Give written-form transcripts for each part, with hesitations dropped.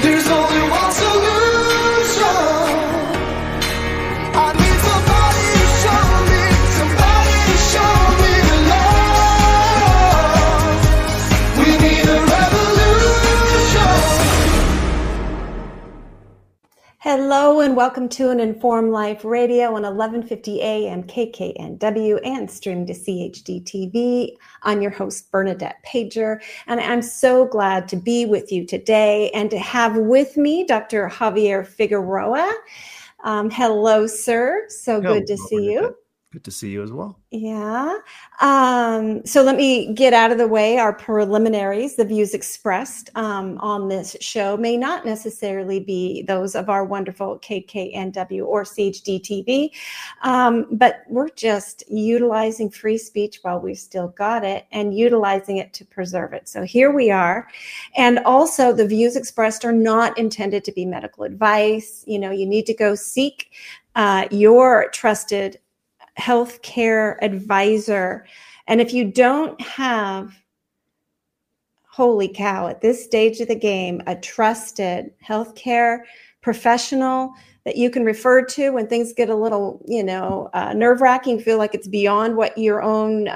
There's only one solution. I need somebody to show me the love. We need a revolution. Hello and welcome to an Informed Life Radio on 1150 AM KKNW and streaming to CHD TV. I'm your host, Bernadette Pager, and I'm so glad to be with you today and to have with me Dr. Javier Figueroa. Hello, sir. So hello, good to see you. Good to see you as well. Yeah. So let me get out of the way our preliminaries. The views expressed on this show may not necessarily be those of our wonderful KKNW or CHD TV, but we're just utilizing free speech while we've still got it and utilizing it to preserve it. So here we are. And also the views expressed are not intended to be medical advice. You know, you need to go seek your trusted healthcare advisor. And if you don't have, holy cow, at this stage of the game, a trusted healthcare professional that you can refer to when things get a little, nerve-wracking, feel like it's beyond what your own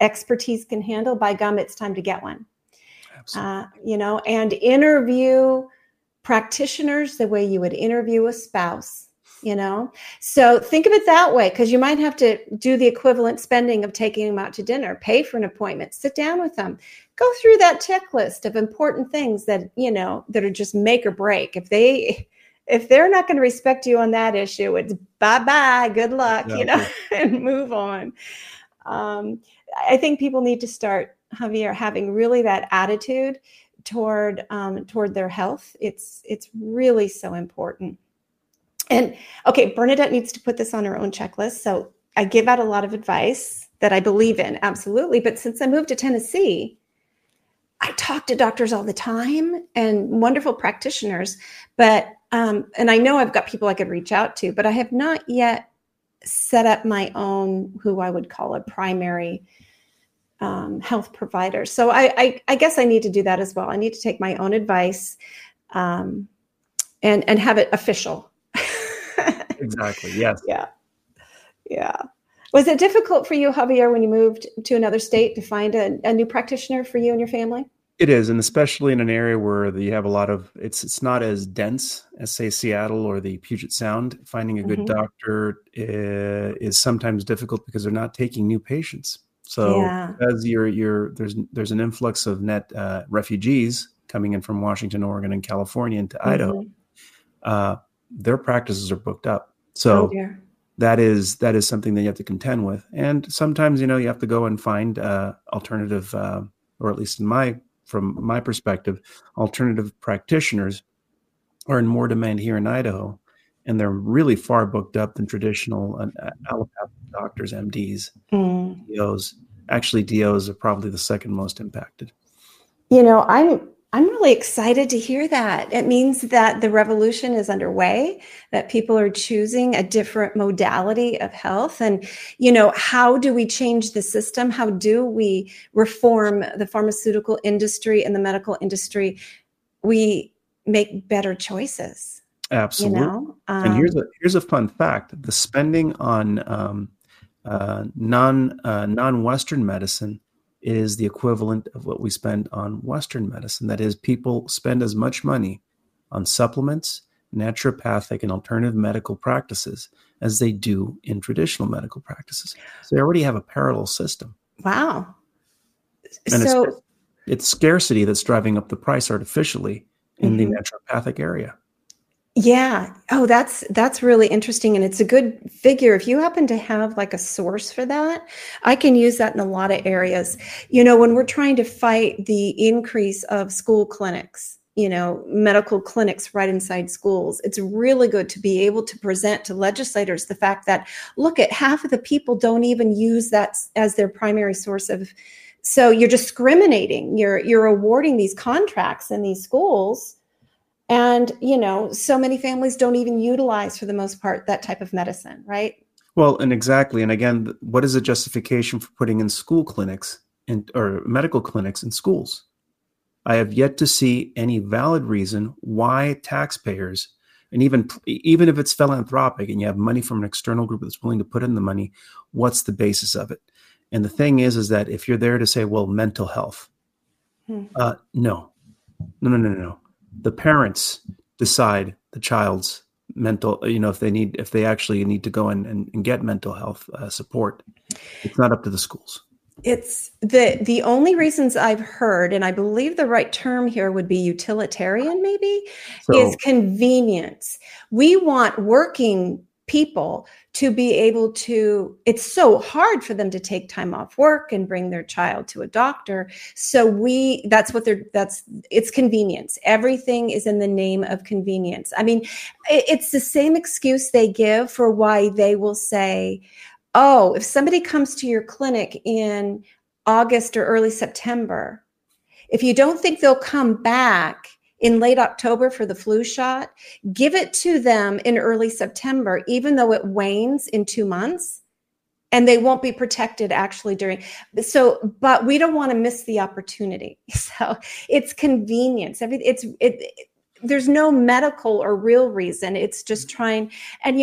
expertise can handle, by gum, it's time to get one. And interview practitioners the way you would interview a spouse. You know, so think of it that way, because you might have to do the equivalent spending of taking them out to dinner, pay for an appointment, sit down with them, go through that checklist of important things that, you know, that are just make or break. If they're not going to respect you on that issue, it's bye-bye, good luck, yeah, you know, and move on. I think people need to start, Javier, having really that attitude toward their health. It's really so important. And okay, Bernadette needs to put this on her own checklist. So I give out a lot of advice that I believe in, absolutely. But since I moved to Tennessee, I talk to doctors all the time and wonderful practitioners. But, and I know I've got people I could reach out to, but I have not yet set up my own, who I would call a primary health provider. So I guess I need to do that as well. I need to take my own advice and have it official. Exactly. Yes. Yeah. Yeah. Was it difficult for you, Javier, when you moved to another state to find a new practitioner for you and your family? It is. And especially in an area where you have a lot of, it's not as dense as, say, Seattle or the Puget Sound. Finding a good doctor is sometimes difficult because they're not taking new patients. So as there's an influx of net refugees coming in from Washington, Oregon, and California into Idaho, their practices are booked up. So that is something that you have to contend with. And sometimes, you know, you have to go and find alternative, or at least from my perspective, alternative practitioners are in more demand here in Idaho. And they're really far booked up than traditional allopathic doctors, MDs, DOs. Actually, DOs are probably the second most impacted. You know, I'm really excited to hear that. It means that the revolution is underway, that people are choosing a different modality of health. And, you know, how do we change the system? How do we reform the pharmaceutical industry and the medical industry? We make better choices. Absolutely. You know? And here's a fun fact. The spending on non-Western medicine is the equivalent of what we spend on Western medicine. That is, people spend as much money on supplements, naturopathic, and alternative medical practices as they do in traditional medical practices. So they already have a parallel system. Wow. And so it's scarcity that's driving up the price artificially in the naturopathic area. Yeah. Oh, that's really interesting. And it's a good figure. If you happen to have like a source for that, I can use that in a lot of areas. You know, when we're trying to fight the increase of school clinics, you know, medical clinics right inside schools, it's really good to be able to present to legislators the fact that, look, at half of the people don't even use that as their primary source of. So you're discriminating. You're awarding these contracts in these schools. And, you know, so many families don't even utilize, for the most part, that type of medicine, right? Well, and exactly. And again, what is the justification for putting in school clinics or medical clinics and schools. I have yet to see any valid reason why taxpayers, and even if it's philanthropic and you have money from an external group that's willing to put in the money, what's the basis of it? And the thing is that if you're there to say, well, mental health, no. The parents decide the child's mental, if they actually need to go in and get mental health support. It's not up to the schools. It's the only reasons I've heard, and I believe the right term here would be utilitarian, maybe, is convenience. We want working people to be able to, it's so hard for them to take time off work and bring their child to a doctor. So it's convenience. Everything is in the name of convenience. I mean, it's the same excuse they give for why they will say, oh, if somebody comes to your clinic in August or early September, if you don't think they'll come back in late October for the flu shot, give it to them in early September, even though it wanes in 2 months, and they won't be protected actually during. So, but we don't want to miss the opportunity. So it's convenience. There's no medical or real reason. It's just trying. And,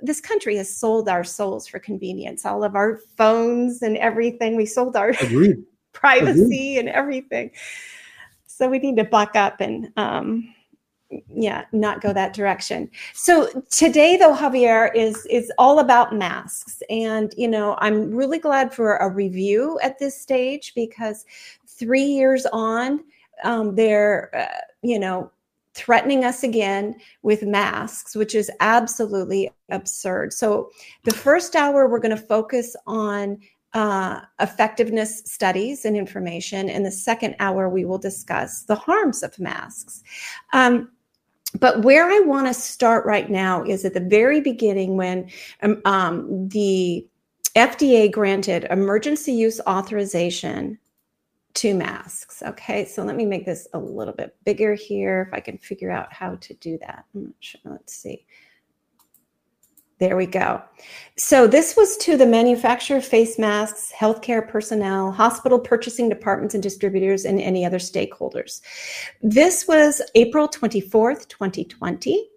this country has sold our souls for convenience. All of our phones and everything. We sold our privacy and everything. So we need to buck up and, not go that direction. So today, though, Javier, is all about masks. And, I'm really glad for a review at this stage because 3 years on, they're, threatening us again with masks, which is absolutely absurd. So the first hour, we're going to focus on effectiveness studies and information. And the second hour, we will discuss the harms of masks. But where I want to start right now is at the very beginning when the FDA granted emergency use authorization to masks. Okay, so let me make this a little bit bigger here if I can figure out how to do that. I'm not sure. Let's see. There we go. So this was to the manufacturer of face masks, healthcare personnel, hospital purchasing departments and distributors, and any other stakeholders. This was April 24th, 2020.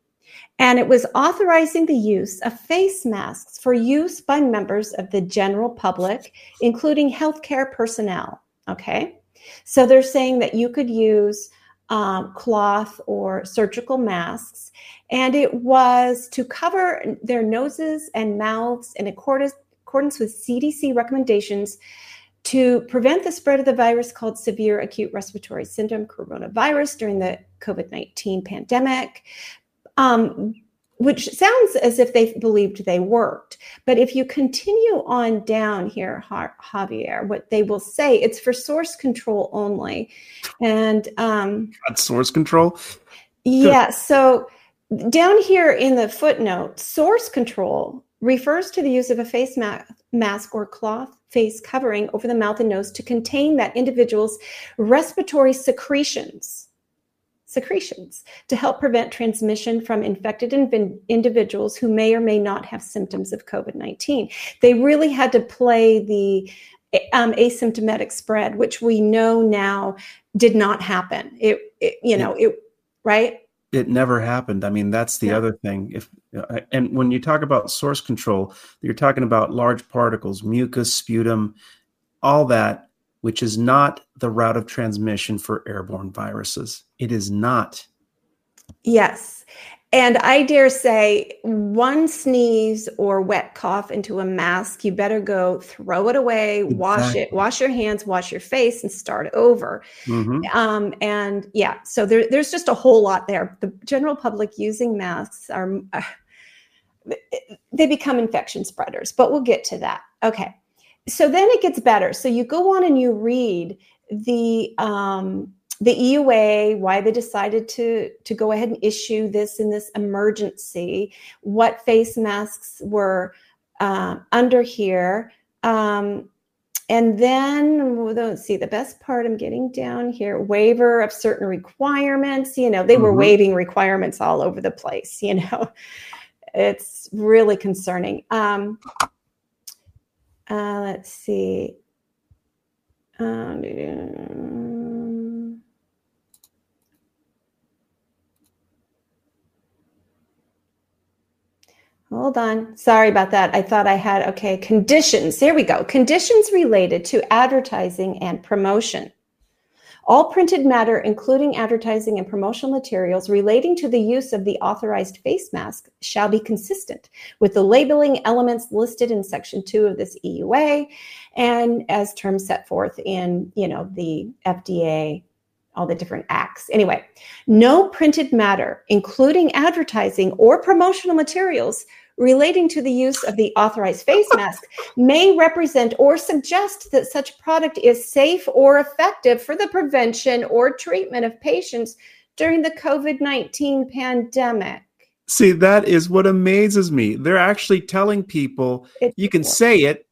And it was authorizing the use of face masks for use by members of the general public, including healthcare personnel. Okay, so they're saying that you could use cloth or surgical masks, and it was to cover their noses and mouths in accordance with CDC recommendations to prevent the spread of the virus called severe acute respiratory syndrome, coronavirus, during the COVID-19 pandemic, which sounds as if they believed they worked. But if you continue on down here, Javier, what they will say, it's for source control only. And source control? Yeah. So down here in the footnote, source control refers to the use of a face mask or cloth face covering over the mouth and nose to contain that individual's respiratory secretions to help prevent transmission from infected individuals who may or may not have symptoms of COVID-19. They really had to play the asymptomatic spread, which we know now did not happen. Right? It never happened. I mean, that's the other thing. And when you talk about source control, you're talking about large particles, mucus, sputum, all that, which is not the route of transmission for airborne viruses. It is not. Yes. And I dare say one sneeze or wet cough into a mask, you better go throw it away, wash your hands, wash your face, and start over. Mm-hmm. So there's just a whole lot there. The general public using masks they become infection spreaders, but we'll get to that. Okay. So then it gets better. So you go on and you read the EUA, why they decided to go ahead and issue this in this emergency, what face masks were under here. And then, let's see, the best part I'm getting down here, waiver of certain requirements. They were waiving requirements all over the place. It's really concerning. Let's see. Hold on. Sorry about that. I thought I had, okay, conditions. Here we go. Conditions related to advertising and promotion. All printed matter, including advertising and promotional materials relating to the use of the authorized face mask, shall be consistent with the labeling elements listed in Section 2 of this EUA, and as terms set forth in, the FDA, all the different acts. Anyway, no printed matter, including advertising or promotional materials relating to the use of the authorized face mask may represent or suggest that such product is safe or effective for the prevention or treatment of patients during the COVID-19 pandemic. See, that is what amazes me. They're actually telling people you can say it,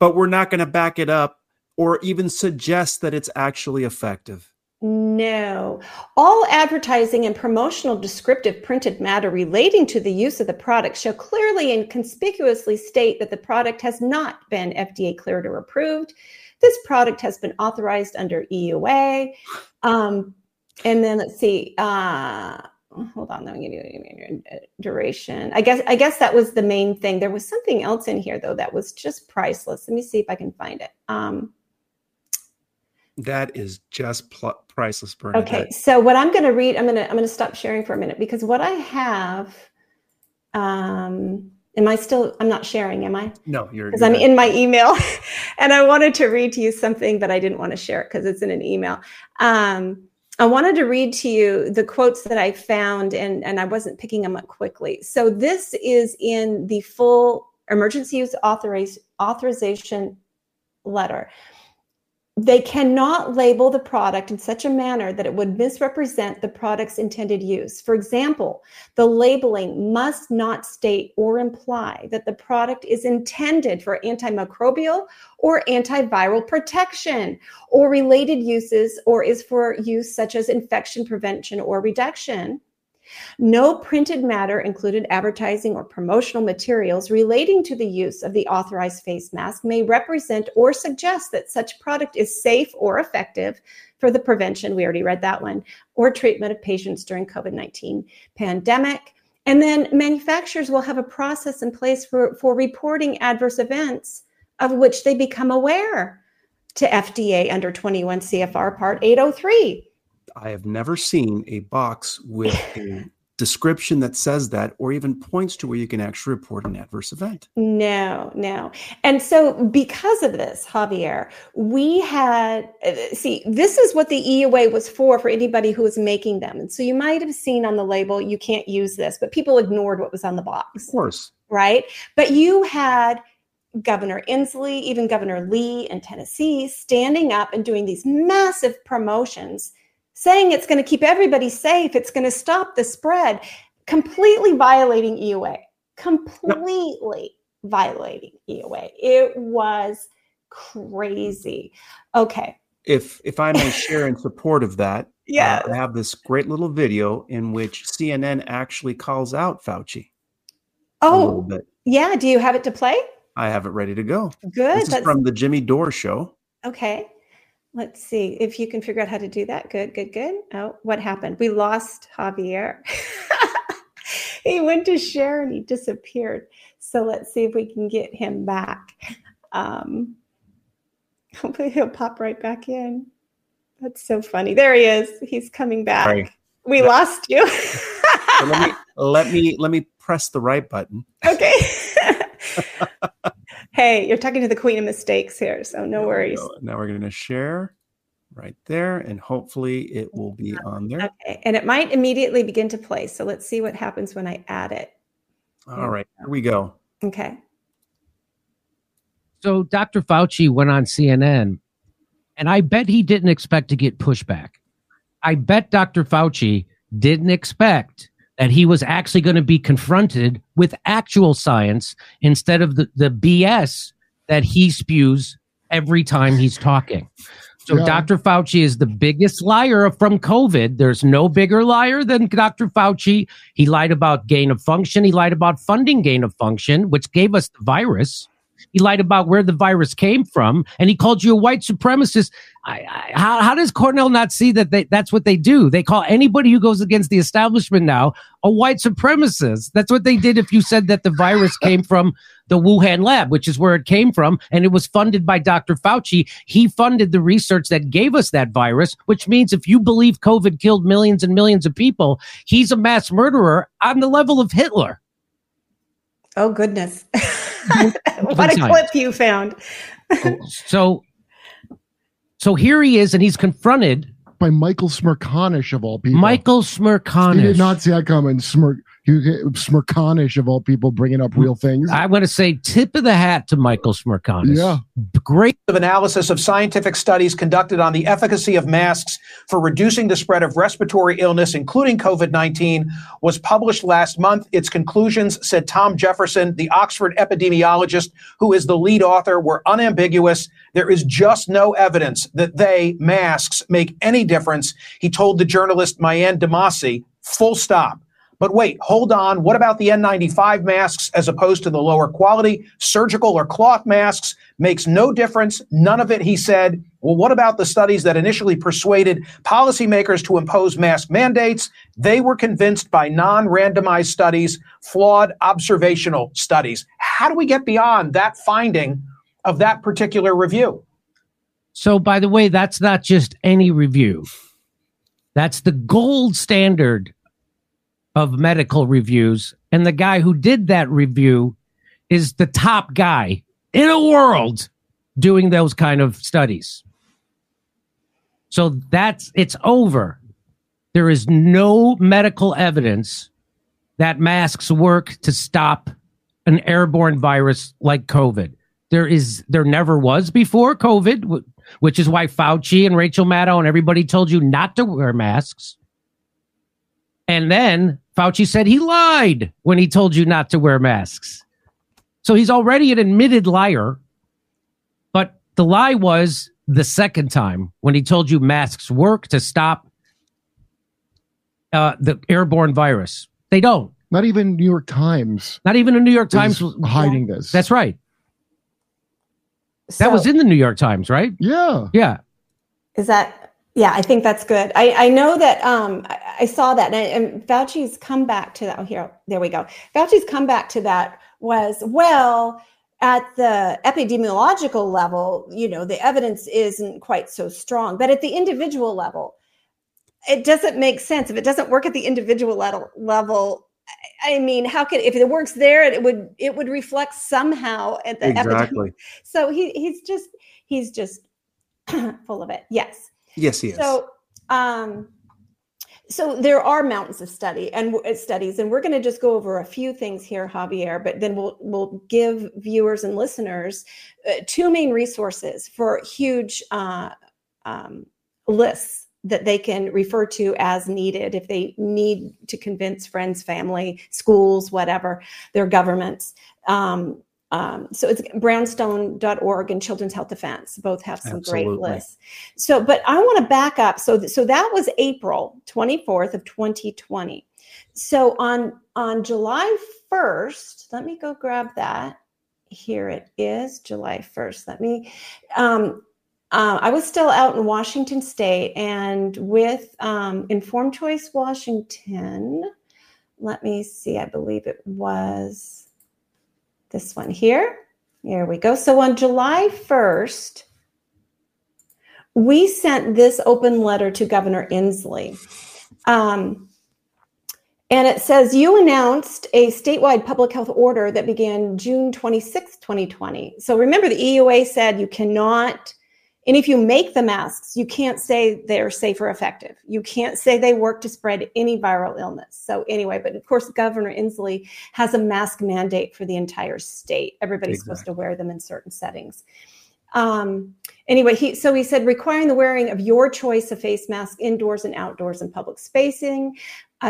but we're not going to back it up or even suggest that it's actually effective. No. All advertising and promotional descriptive printed matter relating to the use of the product shall clearly and conspicuously state that the product has not been FDA cleared or approved. This product has been authorized under EUA. And then let's see. Hold on. I'm going to do duration. I guess that was the main thing. There was something else in here, though, that was just priceless. Let me see if I can find it. That is just priceless, Bernadette. Okay, so what I'm going to read, I'm going to stop sharing for a minute, because what I have, I'm not sharing, am I? No, you're. Because I'm in my email, and I wanted to read to you something, but I didn't want to share it because it's in an email. I wanted to read to you the quotes that I found, and I wasn't picking them up quickly. So this is in the full emergency use authorization letter. They cannot label the product in such a manner that it would misrepresent the product's intended use. For example, the labeling must not state or imply that the product is intended for antimicrobial or antiviral protection or related uses, or is for use such as infection prevention or reduction. No printed matter included advertising or promotional materials relating to the use of the authorized face mask may represent or suggest that such product is safe or effective for the prevention, we already read that one, or treatment of patients during COVID-19 pandemic. And then manufacturers will have a process in place for reporting adverse events of which they become aware to FDA under 21 CFR Part 803. I have never seen a box with a description that says that, or even points to where you can actually report an adverse event. No. And so because of this, Javier, we had, see, this is what the EUA was for anybody who was making them. And so you might have seen on the label, you can't use this, but people ignored what was on the box. Of course. Right? But you had Governor Inslee, even Governor Lee in Tennessee, standing up and doing these massive promotions, saying it's going to keep everybody safe, it's going to stop the spread, completely violating EUA, violating EUA. It was crazy. Okay. If I may share in support of that, yes. I have this great little video in which CNN actually calls out Fauci. Oh, yeah. Do you have it to play? I have it ready to go. Good. This is from the Jimmy Dore show. Okay. Let's see if you can figure out how to do that. Good. Oh, what happened? We lost Javier. He went to share and he disappeared. So let's see if we can get him back. Hopefully he'll pop right back in. That's so funny. There he is. He's coming back. Sorry. We lost you. So let me press the right button. Okay. Hey, you're talking to the queen of mistakes here, so no worries. Now we're going to share right there, and hopefully it will be on there. Okay, and it might immediately begin to play, so let's see what happens when I add it. All right, here we go. Okay. So Dr. Fauci went on CNN, and I bet he didn't expect to get pushback. I bet Dr. Fauci didn't expect that he was actually going to be confronted with actual science instead of the BS that he spews every time he's talking. So Dr. Fauci is the biggest liar from COVID. There's no bigger liar than Dr. Fauci. He lied about gain of function. He lied about funding gain of function, which gave us the virus. He lied about where the virus came from, and he called you a white supremacist. How does Cornell not see that that's what they do? They call anybody who goes against the establishment now a white supremacist. That's what they did if you said that the virus came from the Wuhan lab, which is where it came from, and it was funded by Dr. Fauci. He funded the research that gave us that virus, which means if you believe COVID killed millions and millions of people, he's a mass murderer on the level of Hitler. Oh, goodness. What a clip you found. So here he is, and he's confronted by Michael Smerconish, of all people. Michael Smerconish. He did not see that coming. Smerconish, of all people, bringing up real things. I want to say tip of the hat to Michael Smerconish. Yeah. Great. Of analysis of scientific studies conducted on the efficacy of masks for reducing the spread of respiratory illness, including COVID-19, was published last month. Its conclusions, said Tom Jefferson, the Oxford epidemiologist, who is the lead author, were unambiguous. There is just no evidence that they, masks, make any difference, he told the journalist Maryanne Demasi, full stop. But wait, hold on. What about the N95 masks as opposed to the lower quality surgical or cloth masks? Makes no difference. None of it, he said. Well, what about the studies that initially persuaded policymakers to impose mask mandates? They were convinced by non-randomized studies, flawed observational studies. How do we get beyond that finding of that particular review? So, by the way, that's not just any review. That's the gold standard of medical reviews, and the guy who did that review is the top guy in the world doing those kind of studies. So it's over. There is no medical evidence that masks work to stop an airborne virus like COVID. There never was before COVID, which is why Fauci and Rachel Maddow and everybody told you not to wear masks. And then Fauci said he lied when he told you not to wear masks. So he's already an admitted liar. But the lie was the second time when he told you masks work to stop the airborne virus. They don't. Not even New York Times. Not even the New York Times was hiding this. That's right. So, that was in the New York Times, right? Yeah. Yeah. Is that... Yeah, I think that's good. I know that I saw that, and Fauci's comeback to that. Oh, here, there we go. Fauci's comeback to that was, well, at the epidemiological level, you know, the evidence isn't quite so strong, but at the individual level, it doesn't make sense. If it doesn't work at the individual level, I mean, how could, if it works there, it would reflect somehow at the epidemic. So he's just full of it. Yes. Yes, he is. So there are mountains of studies, and we're going to just go over a few things here, Javier. But then we'll give viewers and listeners two main resources for huge lists that they can refer to as needed if they need to convince friends, family, schools, whatever, their governments. So it's Brownstone.org and Children's Health Defense both have some Absolutely. Great lists. So, but I want to back up. So that was April 24th of 2020. So on July 1st, let me go grab that. Here it is, July 1st. Let me. I was still out in Washington State, and with Informed Choice Washington. Let me see. I believe it was. This one here we go. So on July 1st, we sent this open letter to Governor Inslee. And it says, you announced a statewide public health order that began June 26, 2020. So remember, the EUA said you cannot, and if you make the masks, you can't say they're safe or effective. You can't say they work to spread any viral illness. So anyway, but of course, Governor Inslee has a mask mandate for the entire state. Everybody's Exactly. supposed to wear them in certain settings. Anyway, he said, requiring the wearing of your choice of face mask indoors and outdoors in public spacing,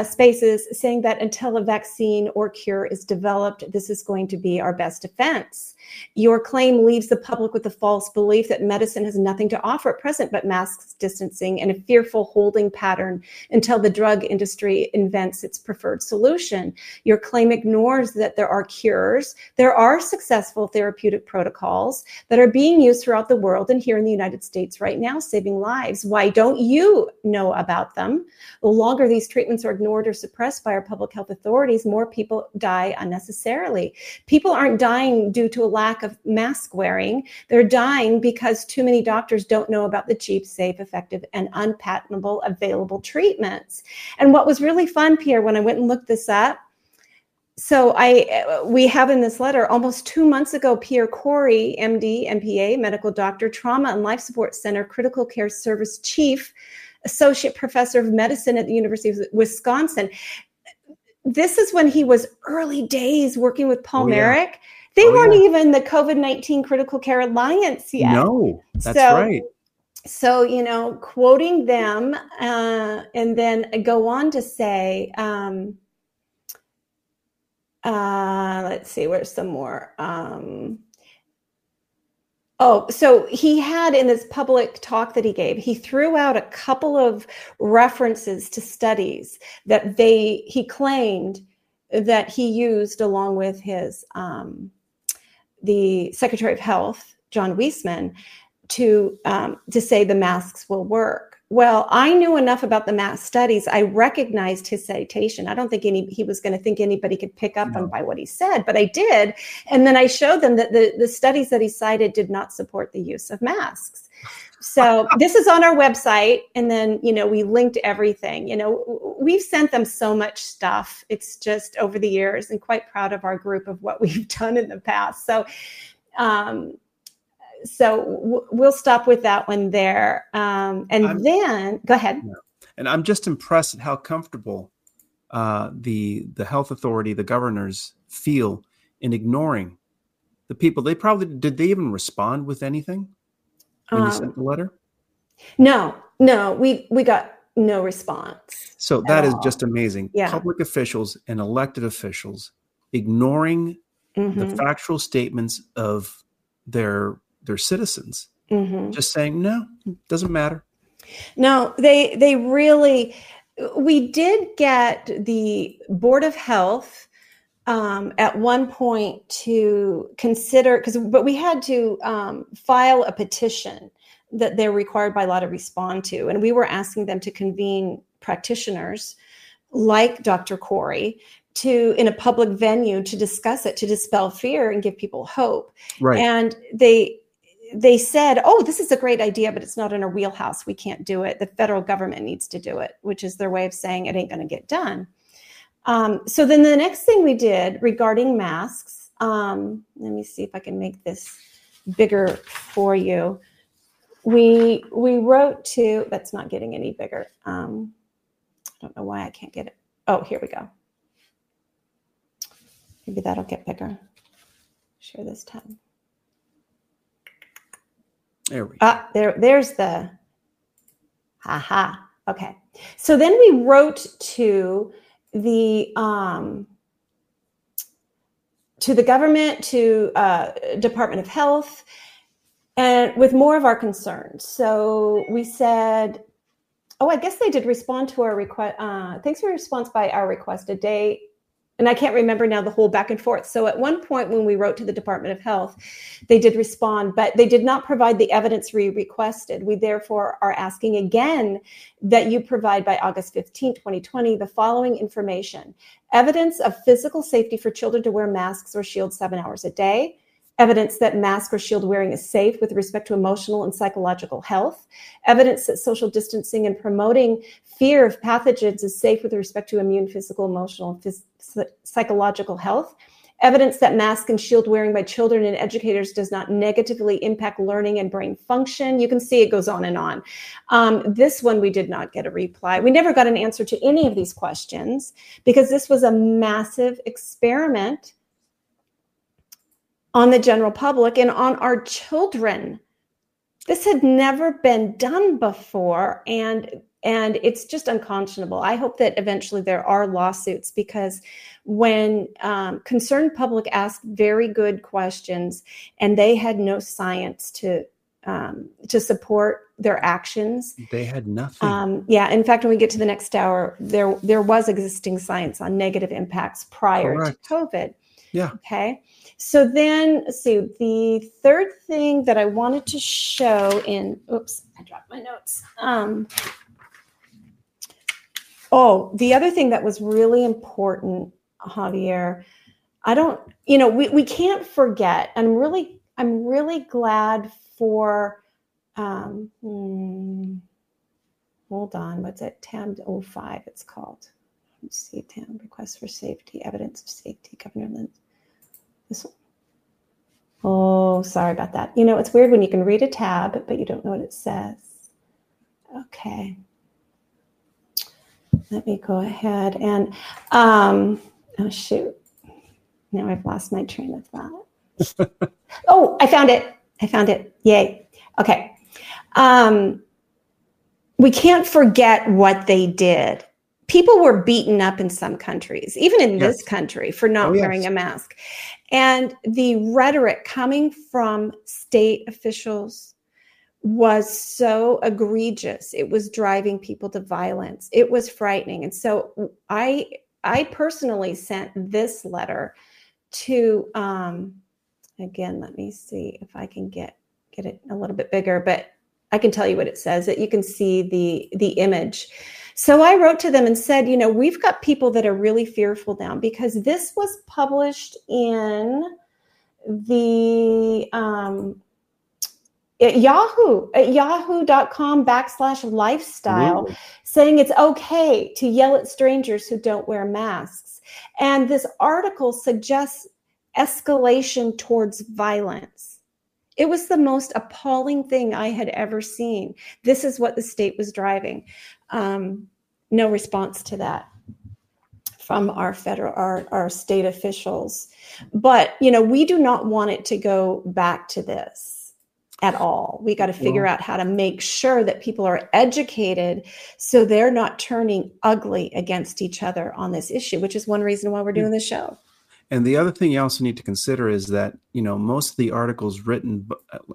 spaces saying that until a vaccine or cure is developed, this is going to be our best defense. Your claim leaves the public with the false belief that medicine has nothing to offer at present but masks, distancing, and a fearful holding pattern until the drug industry invents its preferred solution. Your claim ignores that there are cures. There are successful therapeutic protocols that are being used throughout the world and here in the United States right now, saving lives. Why don't you know about them? The longer these treatments are ignored or suppressed by our public health authorities, more people die unnecessarily. People aren't dying due to a lack of mask wearing. They're dying because too many doctors don't know about the cheap, safe, effective, and unpatentable available treatments. And what was really fun, Pierre, when I went and looked this up, so we have in this letter, almost 2 months ago, Pierre Kory, MD, MPA, medical doctor, trauma and life support center, critical care service chief, associate professor of medicine at the University of Wisconsin. This is when he was early days working with Paul Merrick. They weren't even the COVID-19 Critical Care Alliance yet. No, that's right. So, you know, quoting them and then go on to say, let's see, where's some more? So he had in this public talk that he gave, he threw out a couple of references to studies that he claimed that he used along with his the Secretary of Health, John Wiesman, to say the masks will work. Well, I knew enough about the mask studies. I recognized his citation. I don't think he was going to think anybody could pick up on by what he said, but I did. And then I showed them that the studies that he cited did not support the use of masks. So this is on our website. And then, you know, we linked everything. You know, we've sent them so much stuff. It's just over the years, and quite proud of our group of what we've done in the past. So, So we'll stop with that one there. Then go ahead. And I'm just impressed at how comfortable the health authority, the governors feel in ignoring the people. They probably, did they even respond with anything when you sent the letter? No, we got no response. So that is just amazing. Yeah. Public officials and elected officials ignoring the factual statements of their citizens, just saying, no, doesn't matter. No, they really, we did get the Board of Health at one point to consider, but we had to file a petition that they're required by law to respond to. And we were asking them to convene practitioners like Dr. Kory in a public venue to discuss it, to dispel fear and give people hope. Right. And they said, oh, this is a great idea, but it's not in our wheelhouse. We can't do it. The federal government needs to do it, which is their way of saying it ain't going to get done. So then the next thing we did regarding masks, let me see if I can make this bigger for you. We wrote to, that's not getting any bigger. I don't know why I can't get it. Oh, here we go. Maybe that'll get bigger. Share this time. There we go. There's the, aha. Okay. So then we wrote to the government, to Department of Health, and with more of our concerns. So we said, oh, I guess they did respond to our request. Thanks for your response by our request. A date. And I can't remember now the whole back and forth. So at one point when we wrote to the Department of Health, they did respond, but they did not provide the evidence we requested. We therefore are asking again that you provide by August 15, 2020, the following information: evidence of physical safety for children to wear masks or shields 7 hours a day, evidence that mask or shield wearing is safe with respect to emotional and psychological health, evidence that social distancing and promoting fear of pathogens is safe with respect to immune, physical, emotional, and psychological health, evidence that mask and shield wearing by children and educators does not negatively impact learning and brain function. You can see it goes on and on. This one, we did not get a reply. We never got an answer to any of these questions because this was a massive experiment on the general public and on our children. This had never been done before. And And it's just unconscionable. I hope that eventually there are lawsuits, because when concerned public asked very good questions and they had no science to support their actions, they had nothing. Yeah. In fact, when we get to the next hour, there was existing science on negative impacts prior to COVID. Yeah. Okay. So then, let's see, the third thing that I wanted to show in, I dropped my notes. The other thing that was really important, Javier, we can't forget. I'm really glad for, hold on, what's it? TAM 05, it's called. Let's see, TAM, request for safety, evidence of safety, Governor Lynn. This one. Oh, sorry about that. It's weird when you can read a tab, but you don't know what it says. Okay. Let me go ahead and, now I've lost my train of thought. Oh, I found it. Yay. Okay. We can't forget what they did. People were beaten up in some countries, even in this country, for not wearing a mask. And the rhetoric coming from state officials was so egregious. It was driving people to violence. It was frightening. And so I personally sent this letter to, again, let me see if I can get it a little bit bigger, but I can tell you what it says, that you can see the image. So I wrote to them and said, we've got people that are really fearful now, because this was published in the yahoo.com/lifestyle, saying it's okay to yell at strangers who don't wear masks. And this article suggests escalation towards violence. It was the most appalling thing I had ever seen. This is what the state was driving. No response to that from our state officials. But, we do not want it to go back to this at all. We got to figure out how to make sure that people are educated so they're not turning ugly against each other on this issue, which is one reason why we're doing this show. And the other thing you also need to consider is that, most of the articles written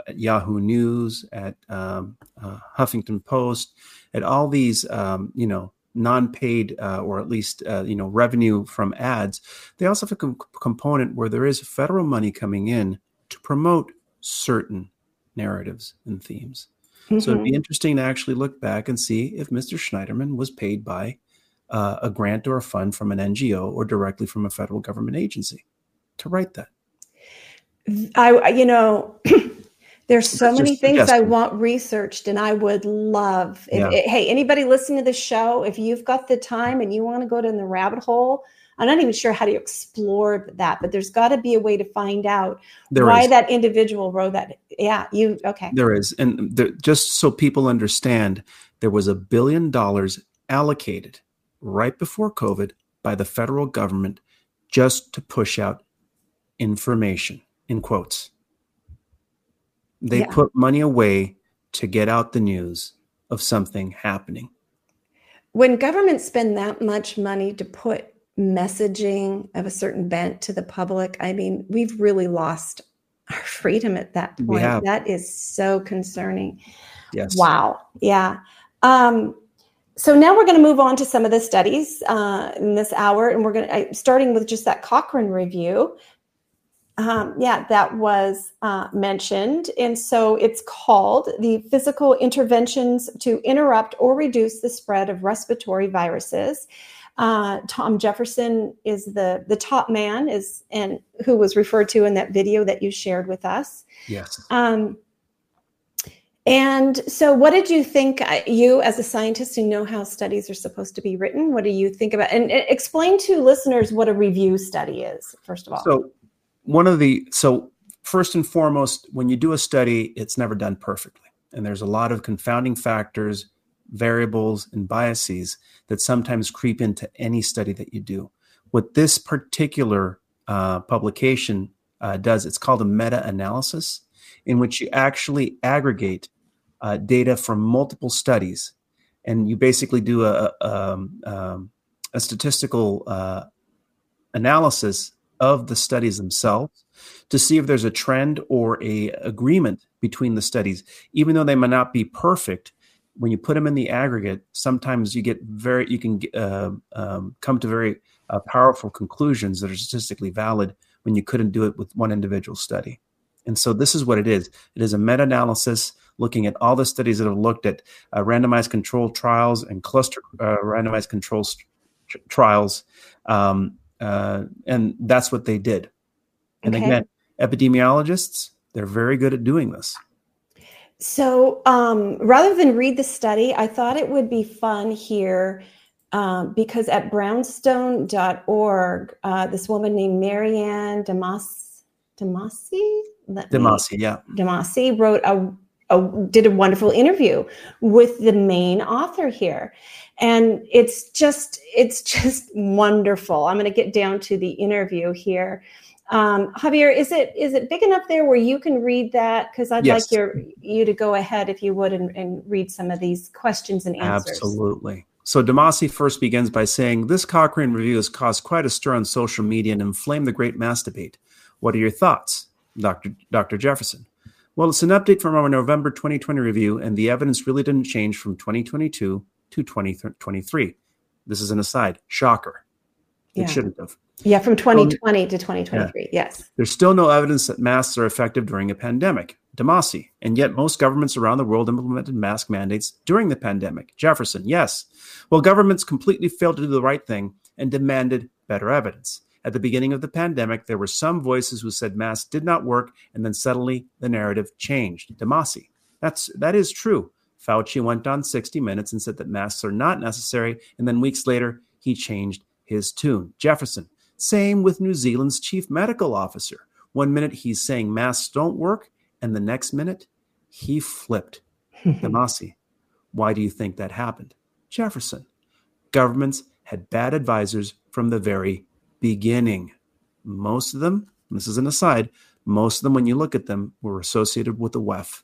at Yahoo News, at Huffington Post, at all these, non-paid or at least, revenue from ads, they also have a component where there is federal money coming in to promote certain narratives and themes. Mm-hmm. So it'd be interesting to actually look back and see if Mr. Schneiderman was paid by a grant or a fund from an NGO or directly from a federal government agency to write that. There's so many things I want researched, and I would love, hey, anybody listening to the show, if you've got the time and you want to go down the rabbit hole, I'm not even sure how to explore that, but there's got to be a way to find out why that individual wrote that. Yeah, okay. There is. And just so people understand, there was $1 billion allocated right before COVID by the federal government just to push out information, in quotes. They put money away to get out the news of something happening. When governments spend that much money to put messaging of a certain bent to the public, we've really lost our freedom at that point. That is so concerning. Yes. Wow. Yeah. So now we're going to move on to some of the studies in this hour, and we're going to starting with just that Cochrane review. That was mentioned, and so it's called the Physical Interventions to Interrupt or Reduce the Spread of Respiratory Viruses. Tom Jefferson is the top man, and who was referred to in that video that you shared with us. Yes. And so what did you think, you as a scientist who know how studies are supposed to be written, what do you think about, and explain to listeners what a review study is, first of all. So first and foremost, when you do a study, it's never done perfectly. And there's a lot of confounding factors, variables, and biases that sometimes creep into any study that you do. What this particular publication does, it's called a meta-analysis, in which you actually aggregate data from multiple studies and you basically do a statistical analysis of the studies themselves to see if there's a trend or a agreement between the studies. Even though they may not be perfect, when you put them in the aggregate, sometimes you get come to very powerful conclusions that are statistically valid when you couldn't do it with one individual study. And so this is what it is. It is a meta-analysis looking at all the studies that have looked at randomized control trials and cluster randomized control trials. And that's what they did. And again, epidemiologists, they're very good at doing this. So rather than read the study, I thought it would be fun here because at Brownstone.org, this woman named Maryanne Demasi wrote did a wonderful interview with the main author here. And it's just wonderful. I'm going to get down to the interview here. Javier, is it big enough there where you can read that? Because I'd like you to go ahead, if you would, and read some of these questions and answers. Absolutely. So Demasi first begins by saying, this Cochrane review has caused quite a stir on social media and inflamed the great mass debate. What are your thoughts, Dr. Jefferson? Well, it's an update from our November 2020 review, and the evidence really didn't change from 2022 to 2023. This is an aside. Shocker. It shouldn't have. Yeah, from 2020 to 2023, yes. There's still no evidence that masks are effective during a pandemic. Demasi, and yet most governments around the world implemented mask mandates during the pandemic. Jefferson, yes. Well, governments completely failed to do the right thing and demanded better evidence. At the beginning of the pandemic, there were some voices who said masks did not work, and then suddenly the narrative changed. Demasi, that is true. Fauci went on 60 Minutes and said that masks are not necessary, and then weeks later, he changed his tune. Jefferson, same with New Zealand's chief medical officer. One minute he's saying masks don't work, and the next minute he flipped. Demasi, why do you think that happened? Jefferson, governments had bad advisors from the very beginning. Most of them, and this is an aside, most of them, when you look at them, were associated with the WEF.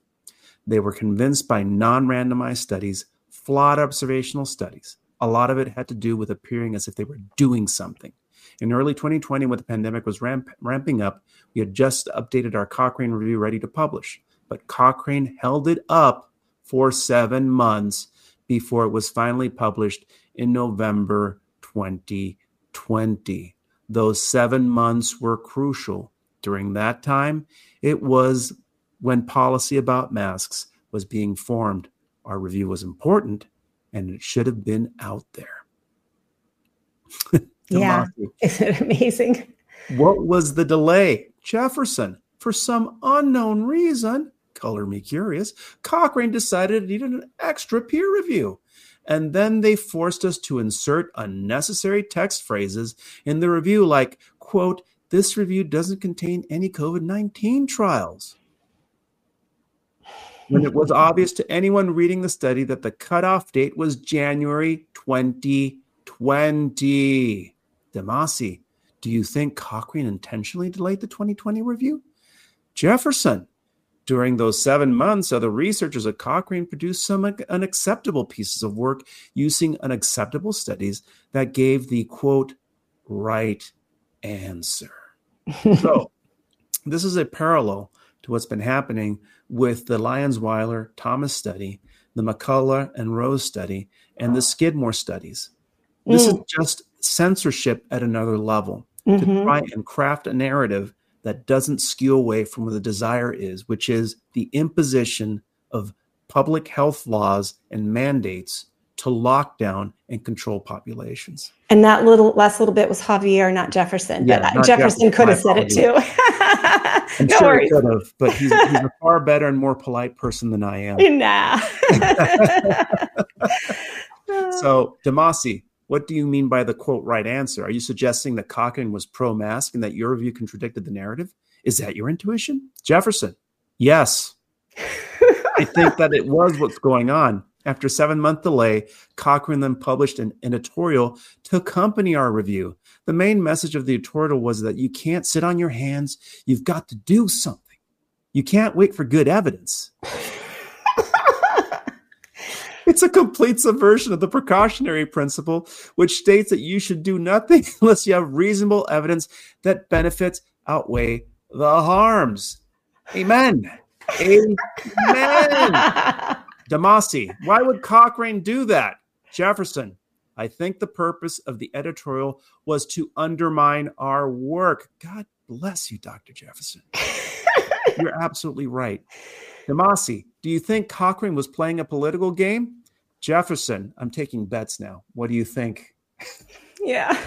They were convinced by non-randomized studies, flawed observational studies. A lot of it had to do with appearing as if they were doing something. In early 2020, when the pandemic was ramping up, we had just updated our Cochrane review ready to publish. But Cochrane held it up for 7 months before it was finally published in November 2020. Those 7 months were crucial. During that time, it was when policy about masks was being formed. Our review was important, and it should have been out there. Yeah, isn't it amazing? What was the delay? Jefferson, for some unknown reason, color me curious, Cochrane decided it needed an extra peer review. And then they forced us to insert unnecessary text phrases in the review like, quote, this review doesn't contain any COVID-19 trials. When it was obvious to anyone reading the study that the cutoff date was January 2020. Demasi, do you think Cochrane intentionally delayed the 2020 review? Jefferson, during those 7 months, other researchers at Cochrane produced some unacceptable pieces of work using unacceptable studies that gave the, quote, right answer. So this is a parallel to what's been happening with the Lyons-Weiler-Thomas study, the McCullough and Rose study, and the Skidmore studies. This is just censorship at another level to try and craft a narrative that doesn't skew away from where the desire is, which is the imposition of public health laws and mandates to lock down and control populations. And that last little bit was Javier, not Jefferson. Yeah, but not Jefferson could have said it too. I'm no sure worries. He could have, but he's a far better and more polite person than I am. Nah. So, Demasi, what do you mean by the, quote, right answer? Are you suggesting that Cochrane was pro-mask and that your review contradicted the narrative? Is that your intuition? Jefferson, yes. I think that it was what's going on. After a 7-month delay, Cochrane then published an editorial to accompany our review. The main message of the editorial was that you can't sit on your hands. You've got to do something. You can't wait for good evidence. It's a complete subversion of the precautionary principle, which states that you should do nothing unless you have reasonable evidence that benefits outweigh the harms. Amen. Amen. Demasi, why would Cochrane do that? Jefferson, I think the purpose of the editorial was to undermine our work. God bless you, Dr. Jefferson. You're absolutely right. Demasi, do you think Cochrane was playing a political game? Jefferson, I'm taking bets now. What do you think? Yeah.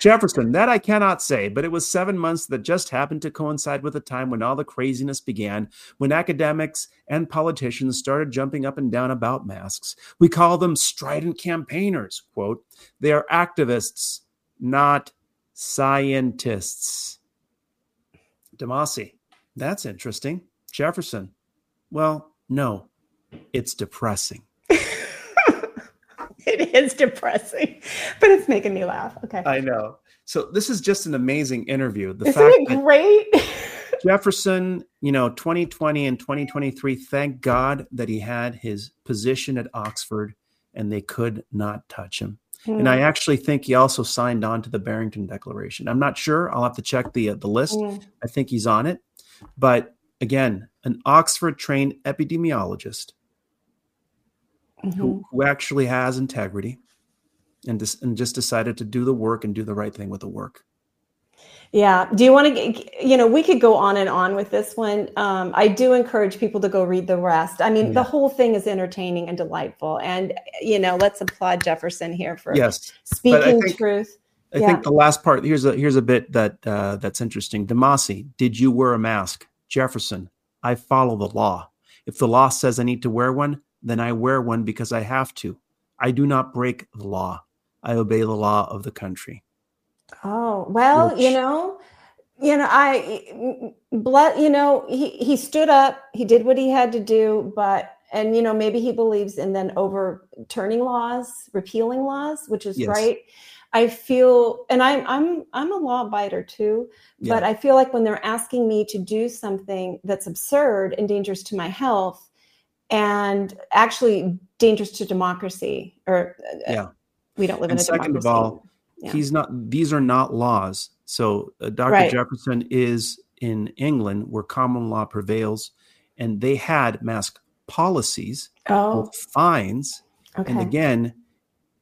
Jefferson, that I cannot say, but it was 7 months that just happened to coincide with a time when all the craziness began, when academics and politicians started jumping up and down about masks. We call them strident campaigners, quote. They are activists, not scientists. Demasi, that's interesting. Jefferson, well, no, it's depressing. It is depressing, but it's making me laugh. Okay. I know. So this is just an amazing interview. Isn't it great? Jefferson, 2020 and 2023, thank God that he had his position at Oxford and they could not touch him. Mm. And I actually think he also signed on to the Barrington Declaration. I'm not sure. I'll have to check the list. Mm. I think he's on it. But again, an Oxford-trained epidemiologist, mm-hmm. who actually has integrity and just decided to do the work and do the right thing with the work. Yeah. Do you want to, we could go on and on with this one. I do encourage people to go read the rest. I mean, the whole thing is entertaining and delightful. And, let's applaud Jefferson here for speaking truth. I think the last part, here's a bit that's interesting. Demasi, did you wear a mask? Jefferson, I follow the law. If the law says I need to wear one, then I wear one because I have to. I do not break the law. I obey the law of the country. Oh, well, which, he stood up, he did what he had to do, but maybe he believes in then overturning laws, repealing laws, which is right. I feel, and I'm a law abider too, but I feel like when they're asking me to do something that's absurd and dangerous to my health and actually dangerous to democracy, we don't live in a democracy. Second of all, these are not laws. So Dr. Jefferson is in England where common law prevails, and they had mask policies, fines. Okay. And again,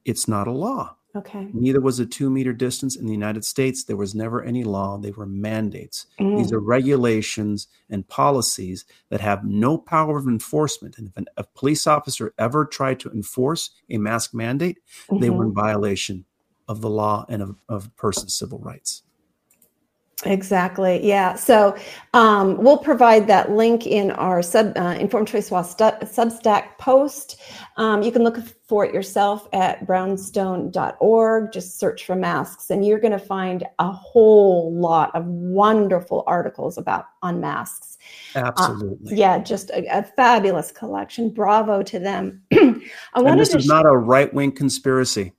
it's not a law. Okay. Neither was a 2-meter distance in the United States. There was never any law. They were mandates. Mm. These are regulations and policies that have no power of enforcement. And if a police officer ever tried to enforce a mask mandate, mm-hmm. they were in violation of the law and of person's civil rights. Exactly. Yeah. So we'll provide that link in our Informed Choice Substack post. You can look for it yourself at Brownstone.org. Just search for masks, and you're going to find a whole lot of wonderful articles on masks. Absolutely. Just a fabulous collection. Bravo to them. This is not a right-wing conspiracy.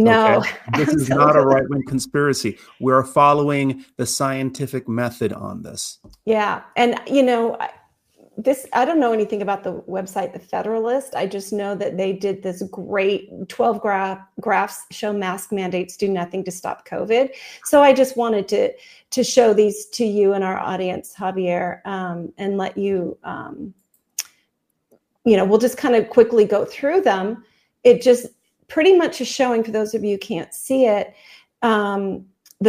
No, okay. This is not a right-wing conspiracy. We're following the scientific method on this. Yeah. And, I don't know anything about the website, The Federalist. I just know that they did this great 12 graphs show mask mandates do nothing to stop COVID. So I just wanted to show these to you and our audience, Javier, and let you, we'll just kind of quickly go through them. It just pretty much is showing, for those of you who can't see it, the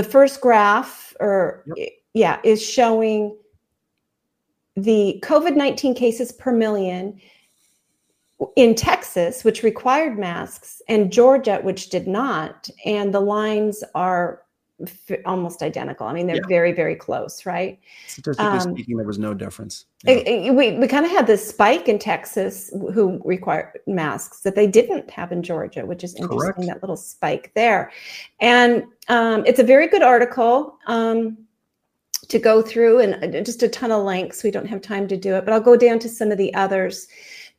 first graph is showing the COVID-19 cases per million in Texas, which required masks, and Georgia, which did not. And the lines are almost identical. I mean, they're very, very close, right? Statistically speaking, there was no difference. Yeah. We kind of had this spike in Texas who required masks that they didn't have in Georgia, which is interesting, that little spike there. And it's a very good article to go through, and just a ton of links. We don't have time to do it, but I'll go down to some of the others.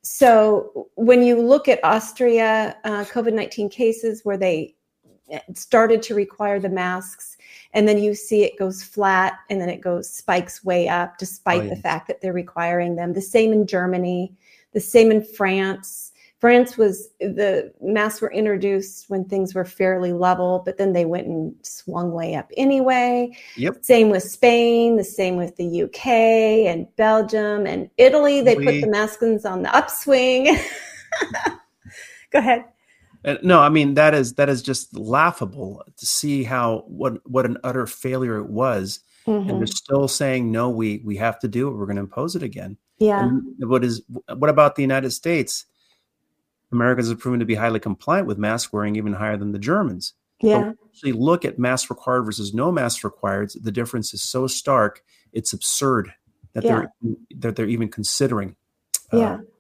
So when you look at Austria, COVID-19 cases where they started to require the masks, and then you see it goes flat, and then it spikes way up despite the fact that they're requiring them. The same in Germany, the same in France. France was, the masks were introduced when things were fairly level, but then they went and swung way up anyway. Yep. Same with Spain, the same with the UK and Belgium and Italy. They put the maskings on the upswing. Go ahead. No, I mean, that is just laughable to see how, what an utter failure it was. Mm-hmm. And they're still saying, no, we have to do it. We're going to impose it again. Yeah. And what about the United States? Americans have proven to be highly compliant with mask wearing, even higher than the Germans. Yeah. If you look at mask required versus no mask required, the difference is so stark, it's absurd that they're even considering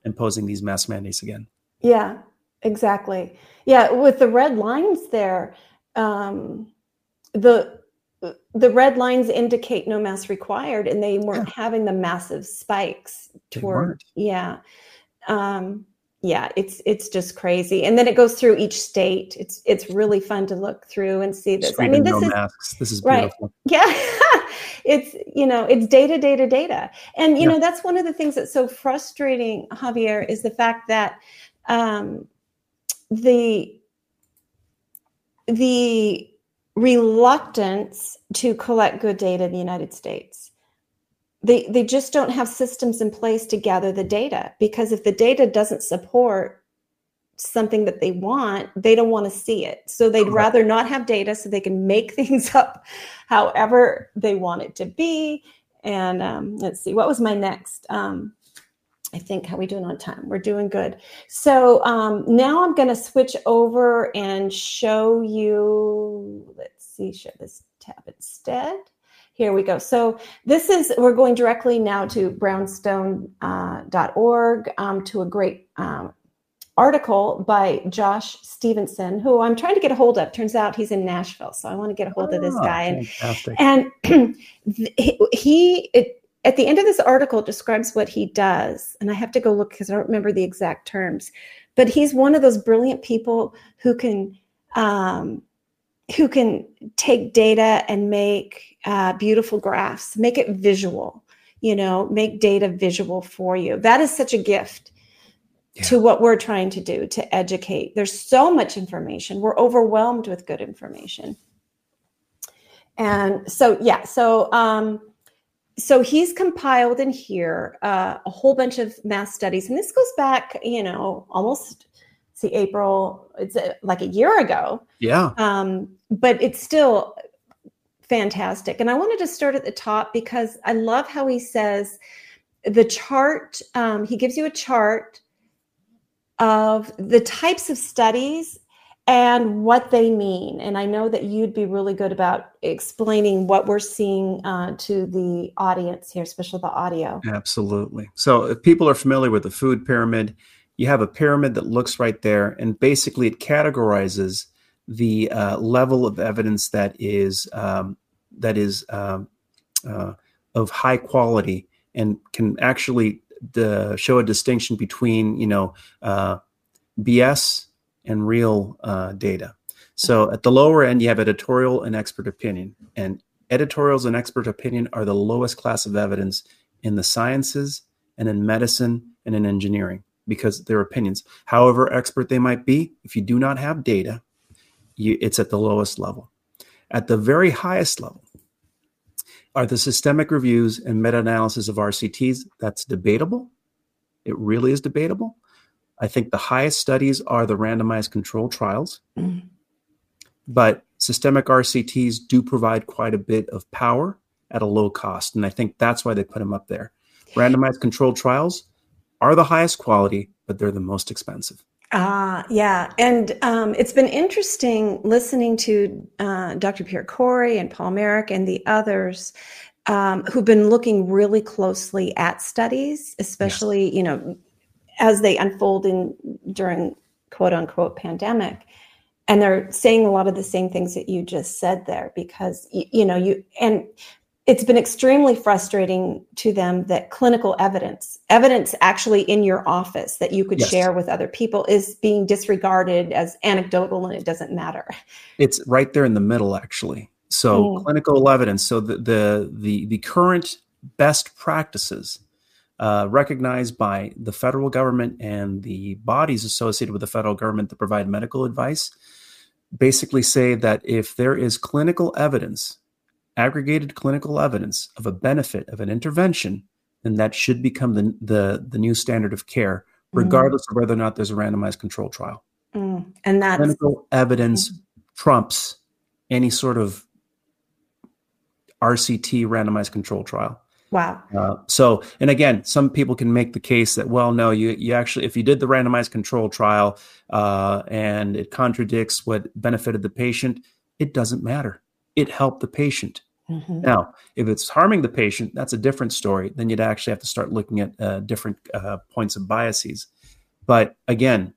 imposing these mask mandates again. Yeah, exactly. Yeah, with the red lines there, the red lines indicate no mask required, and they weren't having the massive spikes toward it's just crazy. And then it goes through each state. It's really fun to look through and see this. Screaming, I mean, this is beautiful. Right. Yeah. it's data, to data. And, you know, that's one of the things that's so frustrating, Javier, is the fact that the reluctance to collect good data in the United States. They just don't have systems in place to gather the data, because if the data doesn't support something that they want, they don't want to see it. So they'd rather not have data so they can make things up however they want it to be. And let's see, what was my next? I think, how are we doing on time? We're doing good. So now I'm going to switch over and show you, let's see, show this tab instead. Here we go. So we're going directly now to Brownstone.org to a great article by Josh Stevenson, who I'm trying to get a hold of. Turns out he's in Nashville. So I want to get a hold of this guy. Fantastic. And at the end of this article describes what he does. And I have to go look because I don't remember the exact terms, but he's one of those brilliant people who can take data and make beautiful graphs, make it visual, make data visual for you. That is such a gift to what we're trying to do, to educate. There's so much information. We're overwhelmed with good information. And so, so he's compiled in here a whole bunch of mass studies. And this goes back, almost... April, it's like a year ago. Yeah. But it's still fantastic. And I wanted to start at the top because I love how he says the chart, he gives you a chart of the types of studies and what they mean. And I know that you'd be really good about explaining what we're seeing to the audience here, especially the audio. Absolutely. So if people are familiar with the food pyramid, you have a pyramid that looks right there, and basically it categorizes the level of evidence that is of high quality and can actually show a distinction between BS and real data. So at the lower end, you have editorial and expert opinion, and editorials and expert opinion are the lowest class of evidence in the sciences and in medicine and in engineering, because their opinions, however expert they might be, if you do not have data, it's at the lowest level. At the very highest level are the systemic reviews and meta-analysis of RCTs. That's debatable. It really is debatable. I think the highest studies are the randomized controlled trials. Mm-hmm. But systemic RCTs do provide quite a bit of power at a low cost. And I think that's why they put them up there. Randomized controlled trials are the highest quality, but they're the most expensive. And it's been interesting listening to Dr. Pierre Kory and Paul Merrick and the others who've been looking really closely at studies, especially, as they unfold during quote unquote pandemic. And they're saying a lot of the same things that you just said there, because, it's been extremely frustrating to them that clinical evidence actually in your office that you could share with other people is being disregarded as anecdotal, and it doesn't matter. It's right there in the middle, actually. So clinical evidence. So the current best practices recognized by the federal government and the bodies associated with the federal government that provide medical advice, basically say that if there is clinical evidence, aggregated clinical evidence of a benefit of an intervention, then that should become the new standard of care, regardless of whether or not there's a randomized control trial. And that clinical evidence trumps any sort of RCT, randomized control trial. Wow. So, and again, some people can make the case that, well, no, you actually, if you did the randomized control trial and it contradicts what benefited the patient, it doesn't matter. It helped the patient. Mm-hmm. Now, if it's harming the patient, that's a different story. Then you'd actually have to start looking at different points of biases. But again,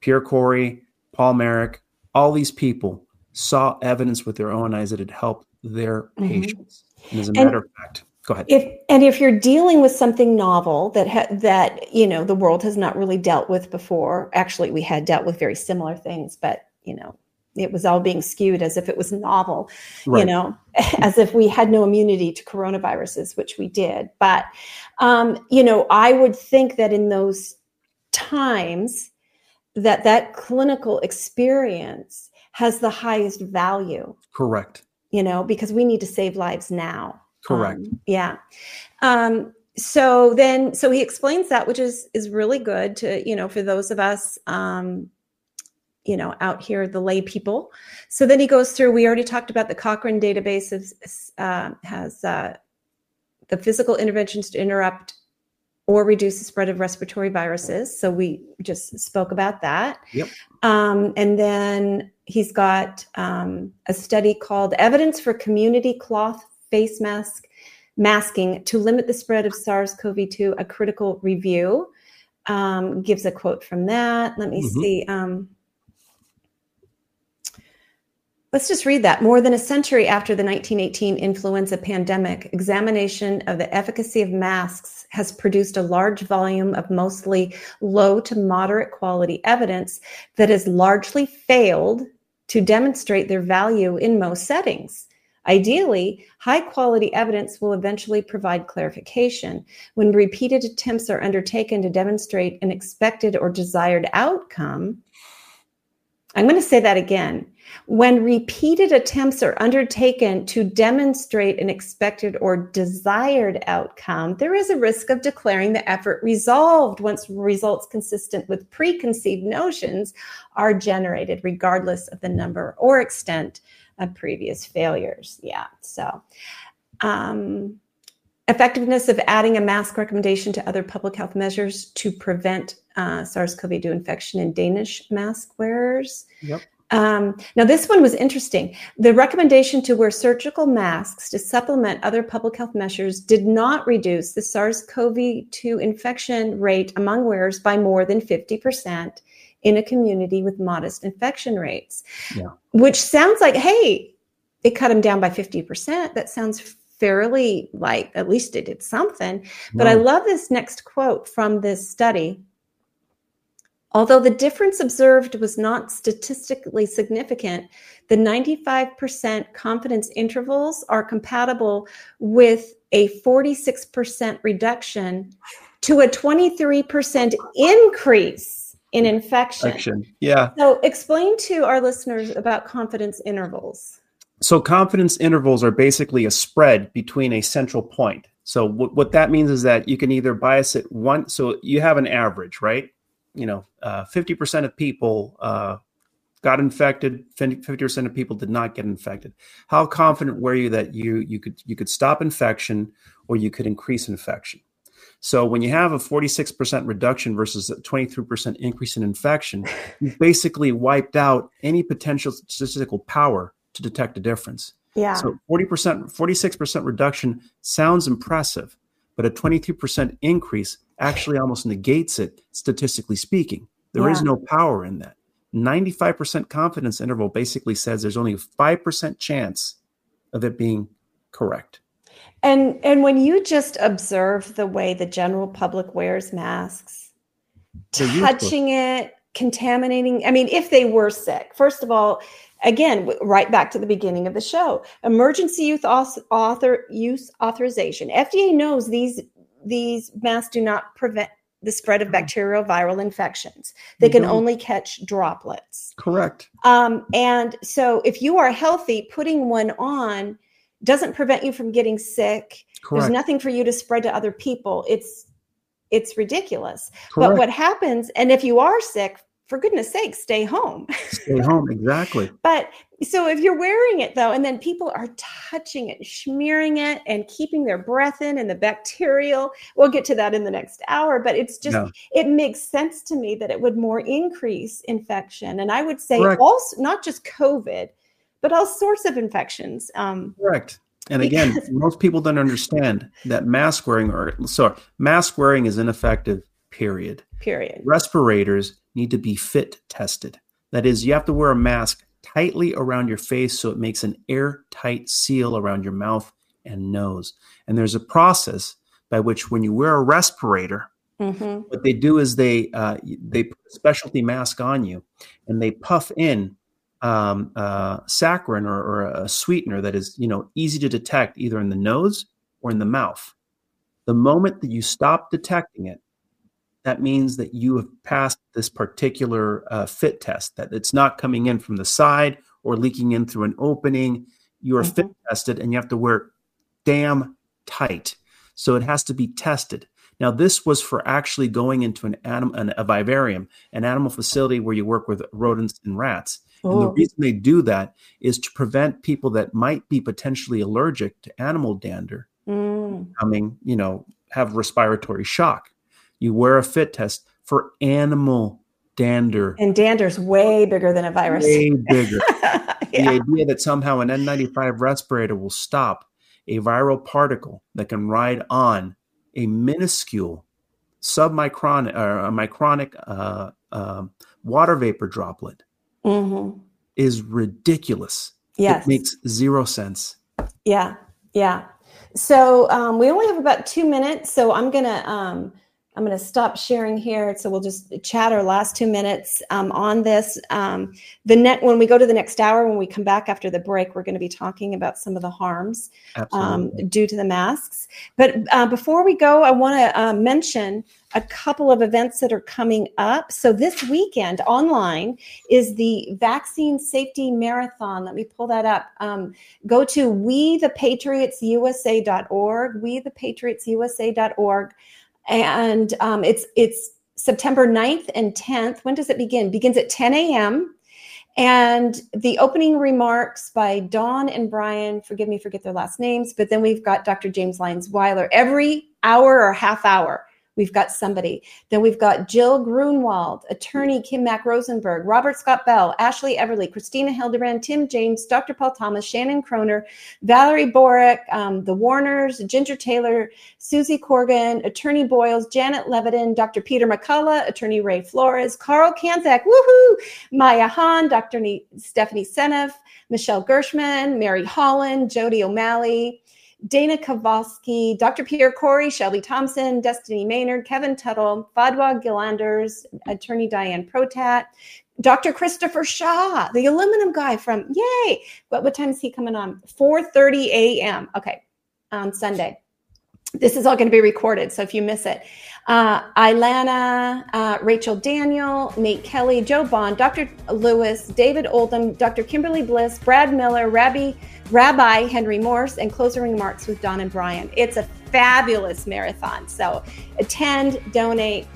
Pierre Kory, Paul Merrick, all these people saw evidence with their own eyes that it helped their patients. And as a matter of fact, go ahead. If you're dealing with something novel that you know the world has not really dealt with before, actually we had dealt with very similar things, but you know it was all being skewed as if it was novel, right. You know, as if we had no immunity to coronaviruses, which we did. But you know, I would think that in those times that clinical experience has the highest value. Correct. You know, because we need to save lives now. Correct. So he explains that, which is really good to, you know, for those of us, you know, out here, the lay people. So then he goes through, we already talked about the Cochrane database has the physical interventions to interrupt or reduce the spread of respiratory viruses. So we just spoke about that. Yep. And then he's got a study called Evidence for Community Cloth Face masking to limit the spread of SARS-CoV-2, a critical review, gives a quote from that. Let me see. Let's just read that. More than a century after the 1918 influenza pandemic, examination of the efficacy of masks has produced a large volume of mostly low to moderate quality evidence that has largely failed to demonstrate their value in most settings. Ideally, high-quality evidence will eventually provide clarification. When repeated attempts are undertaken to demonstrate an expected or desired outcome, I'm going to say that again. When repeated attempts are undertaken to demonstrate an expected or desired outcome, there is a risk of declaring the effort resolved once results consistent with preconceived notions are generated, regardless of the number or extent of previous failures. Yeah. So, effectiveness of adding a mask recommendation to other public health measures to prevent SARS-CoV-2 infection in Danish mask wearers. Yep. Now, this one was interesting. The recommendation to wear surgical masks to supplement other public health measures did not reduce the SARS-CoV-2 infection rate among wearers by more than 50% in a community with modest infection rates, which sounds like, hey, it cut them down by 50%. That sounds fairly like at least it did something. But I love this next quote from this study. Although the difference observed was not statistically significant, the 95% confidence intervals are compatible with a 46% reduction to a 23% increase in infection. Yeah. So explain to our listeners about confidence intervals. So confidence intervals are basically a spread between a central point. So what that means is that you can either bias it one. So you have an average, right? You know, 50% of people got infected, 50% of people did not get infected. How confident were you that you could stop infection or you could increase infection? So when you have a 46% reduction versus a 23% increase in infection, you basically wiped out any potential statistical power to detect a difference. Yeah. So 46% reduction sounds impressive, but a 23% increase actually almost negates it, statistically speaking. There is no power in that. 95% confidence interval basically says there's only a 5% chance of it being correct. And when you just observe the way the general public wears masks, touching it, contaminating, I mean, if they were sick, first of all, again, right back to the beginning of the show, emergency use authorization. FDA knows these these masks do not prevent the spread of bacterial viral infections. They can only catch droplets. Correct. And so if you are healthy, putting one on doesn't prevent you from getting sick. Correct. There's nothing for you to spread to other people. It's ridiculous. Correct. But what happens, and if you are sick, for goodness sake, stay home. Stay home, exactly. But so if you're wearing it though, and then people are touching it, smearing it and keeping their breath in and the bacterial, we'll get to that in the next hour, but it's just, it makes sense to me that it would more increase infection. And I would say also, not just COVID, but all sorts of infections. Correct. And again, most people don't understand that mask wearing mask wearing is ineffective, period. Period. Respirators need to be fit tested. That is, you have to wear a mask tightly around your face so it makes an airtight seal around your mouth and nose. And there's a process by which when you wear a respirator, what they do is they put a specialty mask on you and they puff in saccharin or a sweetener that is, easy to detect either in the nose or in the mouth. The moment that you stop detecting it, that means that you have passed this particular fit test, that it's not coming in from the side or leaking in through an opening. You are fit tested and you have to wear it damn tight. So it has to be tested. Now, this was for actually going into a vivarium, an animal facility where you work with rodents and rats. Oh. And the reason they do that is to prevent people that might be potentially allergic to animal dander coming, have respiratory shock. You wear a fit test for animal dander. And dander's way bigger than a virus. Way bigger. The idea that somehow an N95 respirator will stop a viral particle that can ride on a minuscule submicron or a micronic water vapor droplet is ridiculous. Yes. It makes zero sense. Yeah. So we only have about 2 minutes, so I'm going to stop sharing here. So we'll just chat our last 2 minutes on this. When we go to the next hour, when we come back after the break, we're going to be talking about some of the harms due to the masks. But before we go, I want to mention a couple of events that are coming up. So this weekend online is the Vaccine Safety Marathon. Let me pull that up. Go to WeThePatriotsUSA.org, WeThePatriotsUSA.org. And it's September 9th and 10th. When does it begin? Begins at 10 a.m. And the opening remarks by Dawn and Brian, forgive me, forget their last names, but then we've got Dr. James Lyons-Weiler. Every hour or half hour, we've got somebody. Then we've got Jill Grunewald, attorney Kim Mack Rosenberg, Robert Scott Bell, Ashley Everly, Christina Hildebrand, Tim James, Dr. Paul Thomas, Shannon Kroner, Valerie Borick, the Warners, Ginger Taylor, Susie Corgan, attorney Boyles, Janet Levitin, Dr. Peter McCullough, attorney Ray Flores, Carl Kanzak, woohoo, Maya Hahn, Dr. Stephanie Seneff, Michelle Gershman, Mary Holland, Jody O'Malley, Dana Kowalski, Dr. Pierre Kory, Shelby Thompson, Destiny Maynard, Kevin Tuttle, Fadwa Gillanders, attorney Diane Protat, Dr. Christopher Shaw, the aluminum guy from, yay. What time is he coming on? 4:30 a.m. Okay, on Sunday. This is all going to be recorded, so if you miss it. Ilana, Rachel Daniel, Nate Kelly, Joe Bond, Dr. Lewis, David Oldham, Dr. Kimberly Bliss, Brad Miller, Rabbi Henry Morse, and closing remarks with Don and Brian. It's a fabulous marathon. So attend, donate,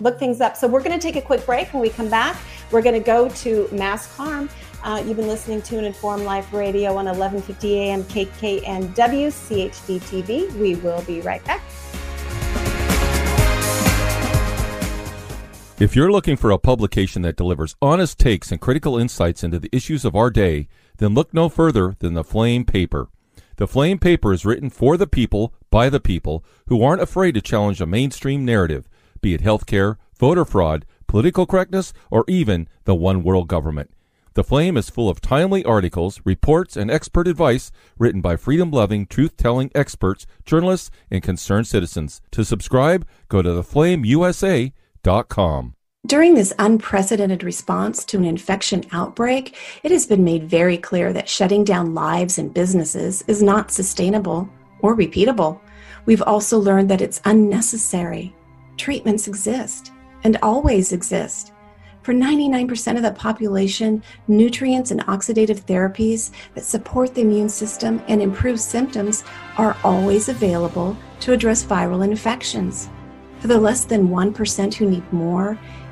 look things up. So we're going to take a quick break. When we come back, we're going to go to mass harm. You've been listening to an Informed Life Radio on 1150 AM KKNW CHD TV. We will be right back. If you're looking for a publication that delivers honest takes and critical insights into the issues of our day, then look no further than The Flame Paper. The Flame Paper is written for the people, by the people, who aren't afraid to challenge a mainstream narrative, be it healthcare, voter fraud, political correctness, or even the one world government. The Flame is full of timely articles, reports, and expert advice written by freedom-loving, truth-telling experts, journalists, and concerned citizens. To subscribe, go to theflameusa.com. During this unprecedented response to an infection outbreak, it has been made very clear that shutting down lives and businesses is not sustainable or repeatable. We've also learned that it's unnecessary. Treatments exist and always exist. For 99% of the population, nutrients and oxidative therapies that support the immune system and improve symptoms are always available to address viral infections. For the less than 1% who need more,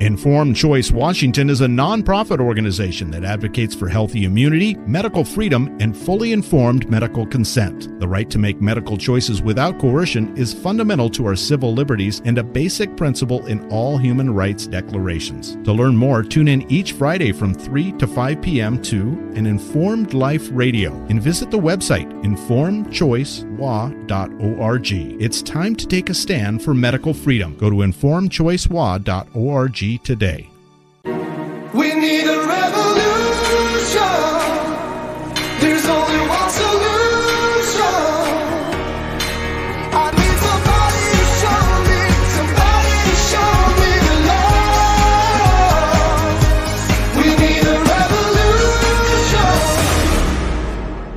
Informed Choice Washington is a nonprofit organization that advocates for healthy immunity, medical freedom, and fully informed medical consent. The right to make medical choices without coercion is fundamental to our civil liberties and a basic principle in all human rights declarations. To learn more, tune in each Friday from 3 to 5 p.m. to An Informed Life Radio and visit the website informedchoicewa.org. It's time to take a stand for medical freedom. Go to informedchoicewa.org today. We need a revolution. There's only one solution. I need somebody to show me the love. We need a revolution.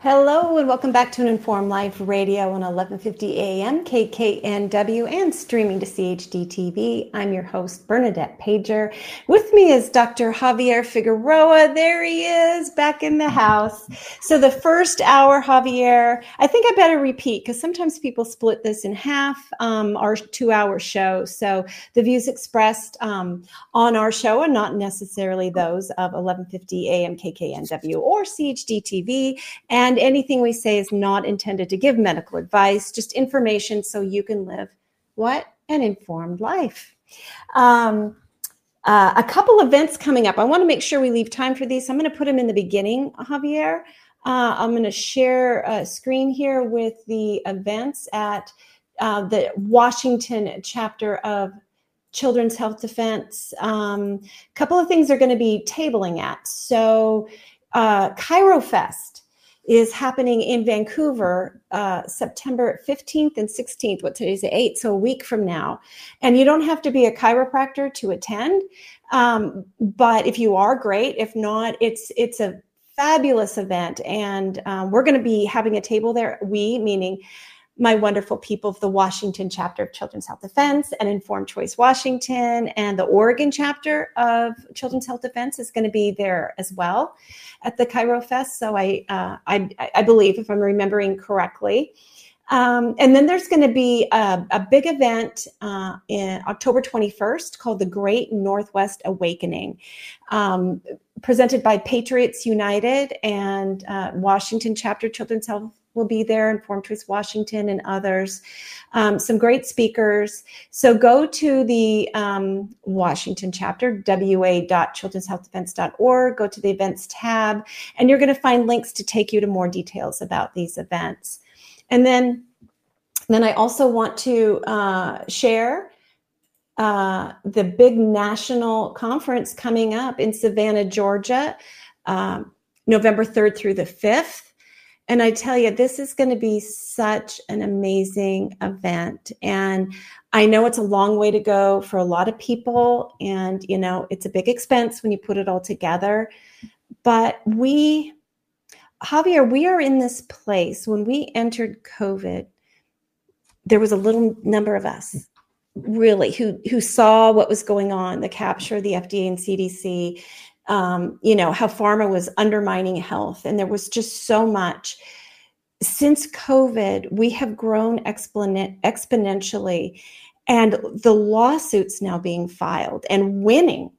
Hello and welcome back to An Informed Life Radio on 1150 AM KKNW and streaming to CHD TV. I'm your host, Bernadette Pager. With me is Dr. Javier Figueroa. There he is, back in the house. So the first hour, Javier, I think I better repeat because sometimes people split this in half, our 2 hour show. So the views expressed on our show are not necessarily those of 1150 AM KKNW or CHD TV, and anything we say is not intended to give medical advice, just information so you can live an informed life. A couple events coming up. I want to make sure we leave time for these. I'm going to put them in the beginning, Javier. I'm going to share a screen here with the events at the Washington chapter of Children's Health Defense. A couple of things are going to be tabling at. So Cairo Fest is happening in Vancouver, September 15th and 16th, today's the 8th, so a week from now. And you don't have to be a chiropractor to attend, but if you are, great. If not, it's a fabulous event. And we're gonna be having a table there, we meaning my wonderful people of the Washington chapter of Children's Health Defense and Informed Choice Washington, and the Oregon chapter of Children's Health Defense is going to be there as well at the Cairo Fest. So I believe, if I'm remembering correctly. And then there's going to be a big event in October 21st called The Great Northwest Awakening, presented by Patriots United and Washington chapter Children's Health will be there, Informed Choice Washington and others, some great speakers. So go to the Washington chapter, wa.childrenshealthdefense.org, go to the events tab, and you're going to find links to take you to more details about these events. And then I also want to share the big national conference coming up in Savannah, Georgia, November 3rd through the 5th. And I tell you, this is going to be such an amazing event. And I know it's a long way to go for a lot of people. And, you know, it's a big expense when you put it all together. But we, Javier, we are in this place. When we entered COVID, there was a little number of us, really, who saw what was going on, the capture of the FDA and CDC, you know, how pharma was undermining health. And there was just so much. Since COVID, we have grown exponentially, and the lawsuits now being filed and winning.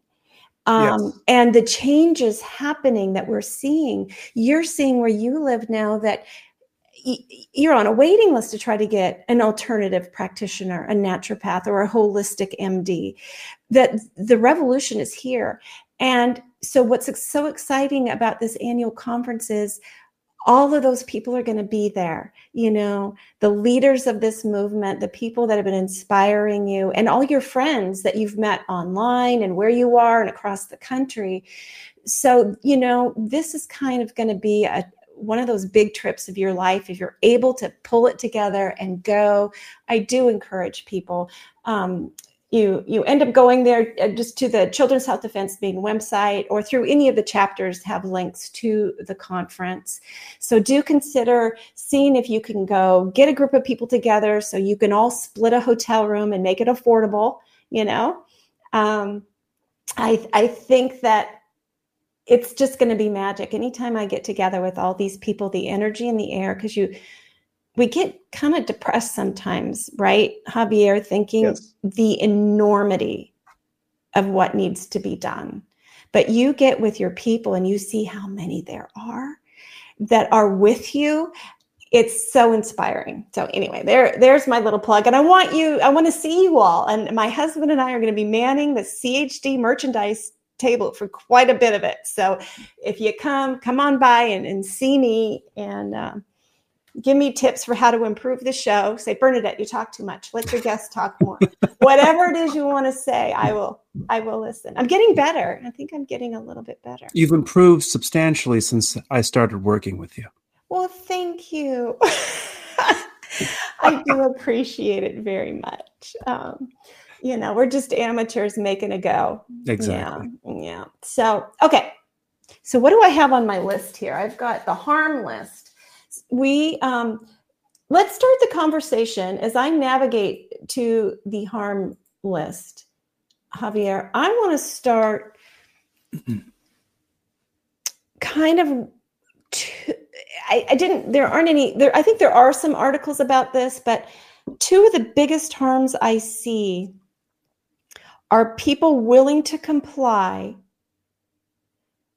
Yes. And the changes happening that we're seeing, you're seeing where you live now, that you're on a waiting list to try to get an alternative practitioner, a naturopath, or a holistic MD, that the revolution is here. And so what's so exciting about this annual conference is all of those people are going to be there, you know, the leaders of this movement, the people that have been inspiring you, and all your friends that you've met online and where you are and across the country. So, you know, this is kind of going to be one of those big trips of your life. If you're able to pull it together and go, I do encourage people. You end up going there just to the Children's Health Defense main website or through any of the chapters have links to the conference. So do consider seeing if you can go get a group of people together so you can all split a hotel room and make it affordable. You know, I think that it's just going to be magic. Anytime I get together with all these people, the energy in the air, because we get kind of depressed sometimes, right, Javier, thinking yes, the enormity of what needs to be done. But you get with your people and you see how many there are that are with you. It's so inspiring. So anyway, there's my little plug. And I want to see you all. And my husband and I are going to be manning the CHD merchandise table for quite a bit of it. So if you come on by and see me and, give me tips for how to improve the show. Say, Bernadette, you talk too much. Let your guests talk more. Whatever it is you want to say, I will listen. I'm getting better. I think I'm getting a little bit better. You've improved substantially since I started working with you. Well, thank you. I do appreciate it very much. You know, we're just amateurs making a go. Exactly. Yeah. So, okay. So what do I have on my list here? I've got the harm list. Let's start the conversation as I navigate to the harm list. Javier, I want to start kind of, I think there are some articles about this, but two of the biggest harms I see are people willing to comply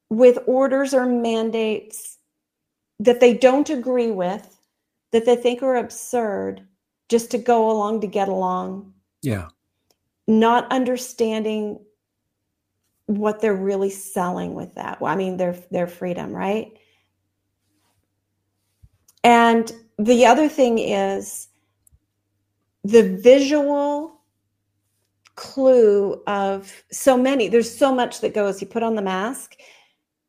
with orders or mandates that they don't agree with, that they think are absurd, just to go along to get along. Yeah. Not understanding what they're really selling with that. Well, I mean, their freedom, right? And the other thing is the visual clue of so many, there's so much that goes, you put on the mask,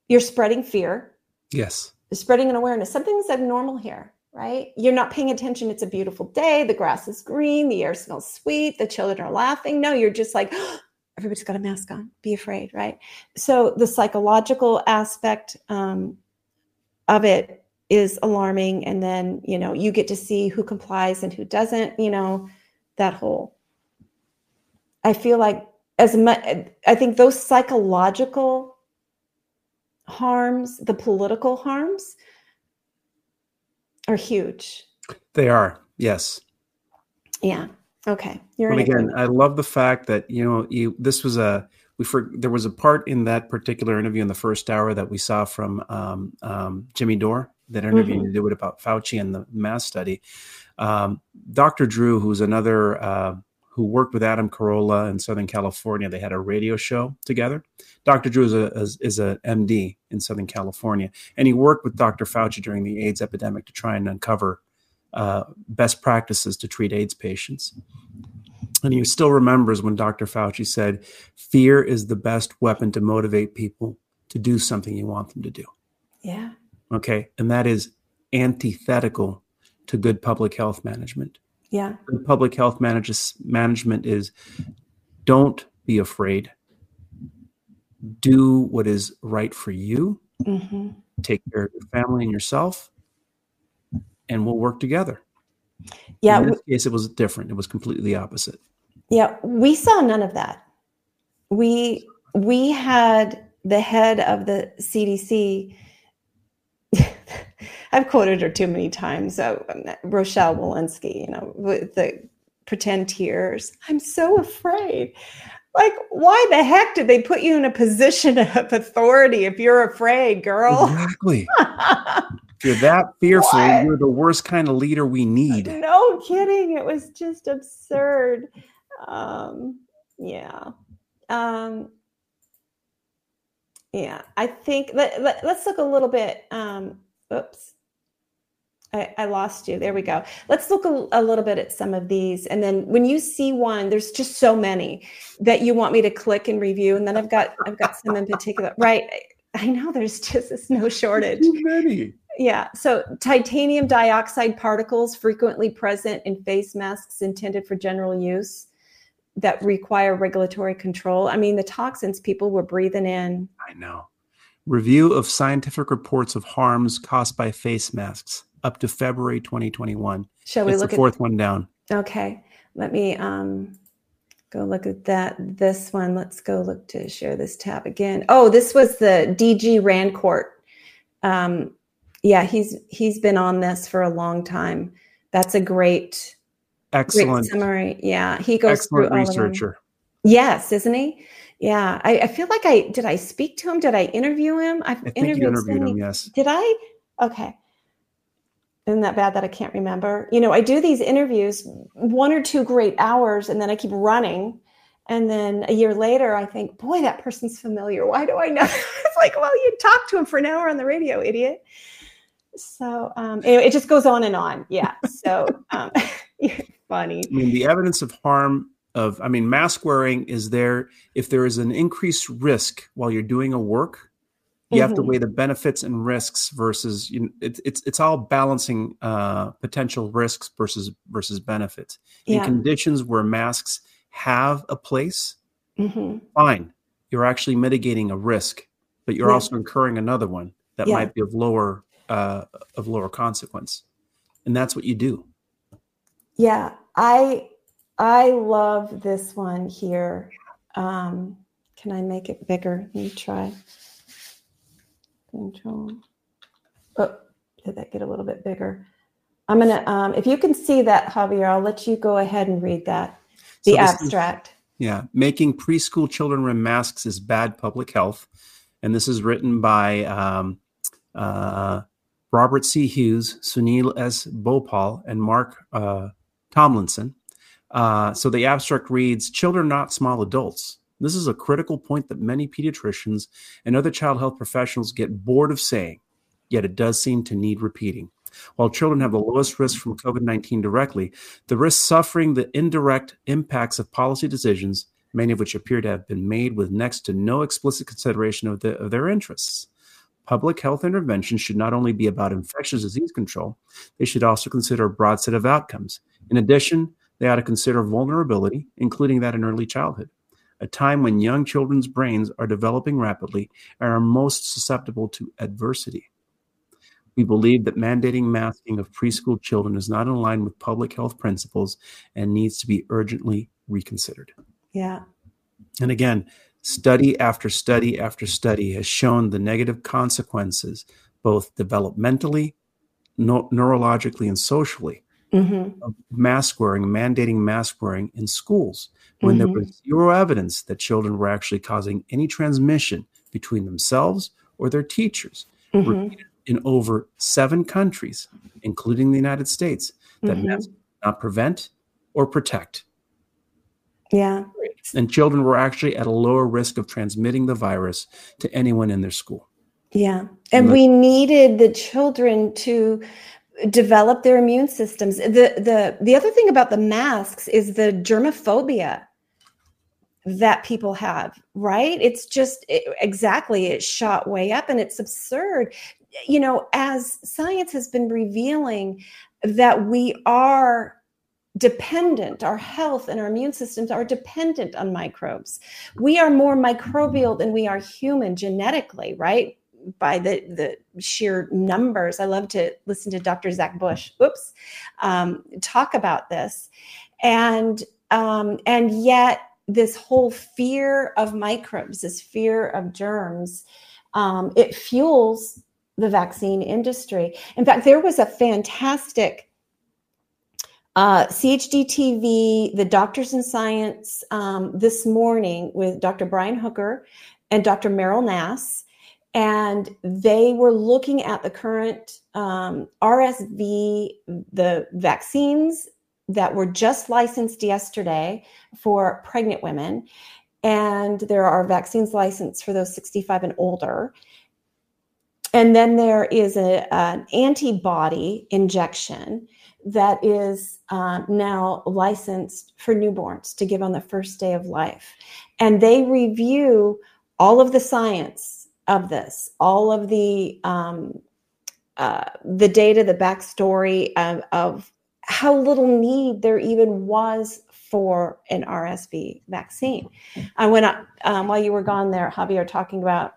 you're spreading fear. Yes. Spreading an awareness. Something's abnormal here, right? You're not paying attention. It's a beautiful day. The grass is green. The air smells sweet. The children are laughing. No, you're just like, oh, everybody's got a mask on. Be afraid, right? So the psychological aspect of it is alarming. And then, you know, you get to see who complies and who doesn't, you know, that whole. I feel like I think those psychological harms, the political harms are huge. They are. Yes. Yeah. Okay. You're again, I love the fact that, you know, there was a part in that particular interview in the first hour that we saw from Jimmy Dore, that interview you did about Fauci and the mass study. Dr. Drew, who's another, who worked with Adam Carolla in Southern California. They had a radio show together. Dr. Drew is a MD in Southern California, and he worked with Dr. Fauci during the AIDS epidemic to try and uncover best practices to treat AIDS patients. And he still remembers when Dr. Fauci said, fear is the best weapon to motivate people to do something you want them to do. Yeah. Okay. And that is antithetical to good public health management. Yeah. Public health management is don't be afraid. Do what is right for you. Mm-hmm. Take care of your family and yourself, and we'll work together. Yeah. In this case, it was different. It was completely opposite. Yeah. We saw none of that. We had the head of the CDC. I've quoted her too many times. Rochelle Walensky, you know, with the pretend tears. I'm so afraid. Like, why the heck did they put you in a position of authority if you're afraid, girl? Exactly. If you're that fearful, you're the worst kind of leader we need. No kidding. It was just absurd. I think let's look a little bit. I lost you. There we go. Let's look a little bit at some of these. And then when you see one, there's just so many that you want me to click and review. And then I've got some in particular. Right. I know there's just no shortage. Too many. Yeah. So titanium dioxide particles frequently present in face masks intended for general use that require regulatory control. I mean, the toxins people were breathing in. I know. Review of scientific reports of harms caused by face masks up to February 2021. Shall we look at the fourth one down? Okay. Let me go look at that. This one. Let's go look to share this tab again. Oh, this was the DG Rancourt. Yeah, he's been on this for a long time. That's a great summary. Yeah, he goes excellent through all researcher. Of them. Yes, isn't he? Yeah, I feel like I speak to him. Did I interview him? I think you interviewed him. Yes. Did I? Okay. Isn't that bad that I can't remember? You know, I do these interviews, 1 or 2 great hours, and then I keep running. And then a year later, I think, boy, that person's familiar. Why do I know? It's like, well, you talked to him for an hour on the radio, idiot. So anyway, it just goes on and on. Yeah. So funny. I mean, the evidence of harm mask wearing is there. If there is an increased risk while you're doing a work, you have to weigh the benefits and risks versus, you know, it's all balancing potential risks versus benefits. Yeah. In conditions where masks have a place, fine. You're actually mitigating a risk, but you're also incurring another one that might be of lower consequence. And that's what you do. Yeah. I love this one here. Can I make it bigger? Let me try. Control. Oh, did that get a little bit bigger? I'm going to, if you can see that, Javier, I'll let you go ahead and read that. The abstract. Making preschool children wear masks is bad public health. And this is written by Robert C. Hughes, Sunil S. Bhopal, and Mark Tomlinson. So the abstract reads, children, not small adults. This is a critical point that many pediatricians and other child health professionals get bored of saying, yet it does seem to need repeating. While children have the lowest risk from COVID-19 directly, the risk suffering the indirect impacts of policy decisions, many of which appear to have been made with next to no explicit consideration of their interests. Public health interventions should not only be about infectious disease control, they should also consider a broad set of outcomes. In addition, they ought to consider vulnerability, including that in early childhood, a time when young children's brains are developing rapidly and are most susceptible to adversity. We believe that mandating masking of preschool children is not in line with public health principles and needs to be urgently reconsidered. Yeah. And again, study after study after study has shown the negative consequences, both developmentally, neurologically, and socially, of mask wearing, mandating mask wearing in schools, when there was zero evidence that children were actually causing any transmission between themselves or their teachers, repeated in over 7 countries, including the United States, that masks did not prevent or protect. Yeah. And children were actually at a lower risk of transmitting the virus to anyone in their school. Yeah. And we needed the children to develop their immune systems. The other thing about the masks is the germophobia that people have, right? It's just exactly, it shot way up, and it's absurd. You know, as science has been revealing that we are dependent, our health and our immune systems are dependent on microbes. We are more microbial than we are human genetically, right? By the sheer numbers. I love to listen to Dr. Zach Bush, talk about this. And yet this whole fear of microbes, this fear of germs, it fuels the vaccine industry. In fact, there was a fantastic CHD TV, the Doctors in Science, this morning with Dr. Brian Hooker and Dr. Meryl Nass. And they were looking at the current RSV, the vaccines that were just licensed yesterday for pregnant women. And there are vaccines licensed for those 65 and older. And then there is an antibody injection that is now licensed for newborns to give on the first day of life. And they review all of the science of this, all of the data, the backstory of how little need there even was for an RSV vaccine. I went up, while you were gone there, Javier, talking about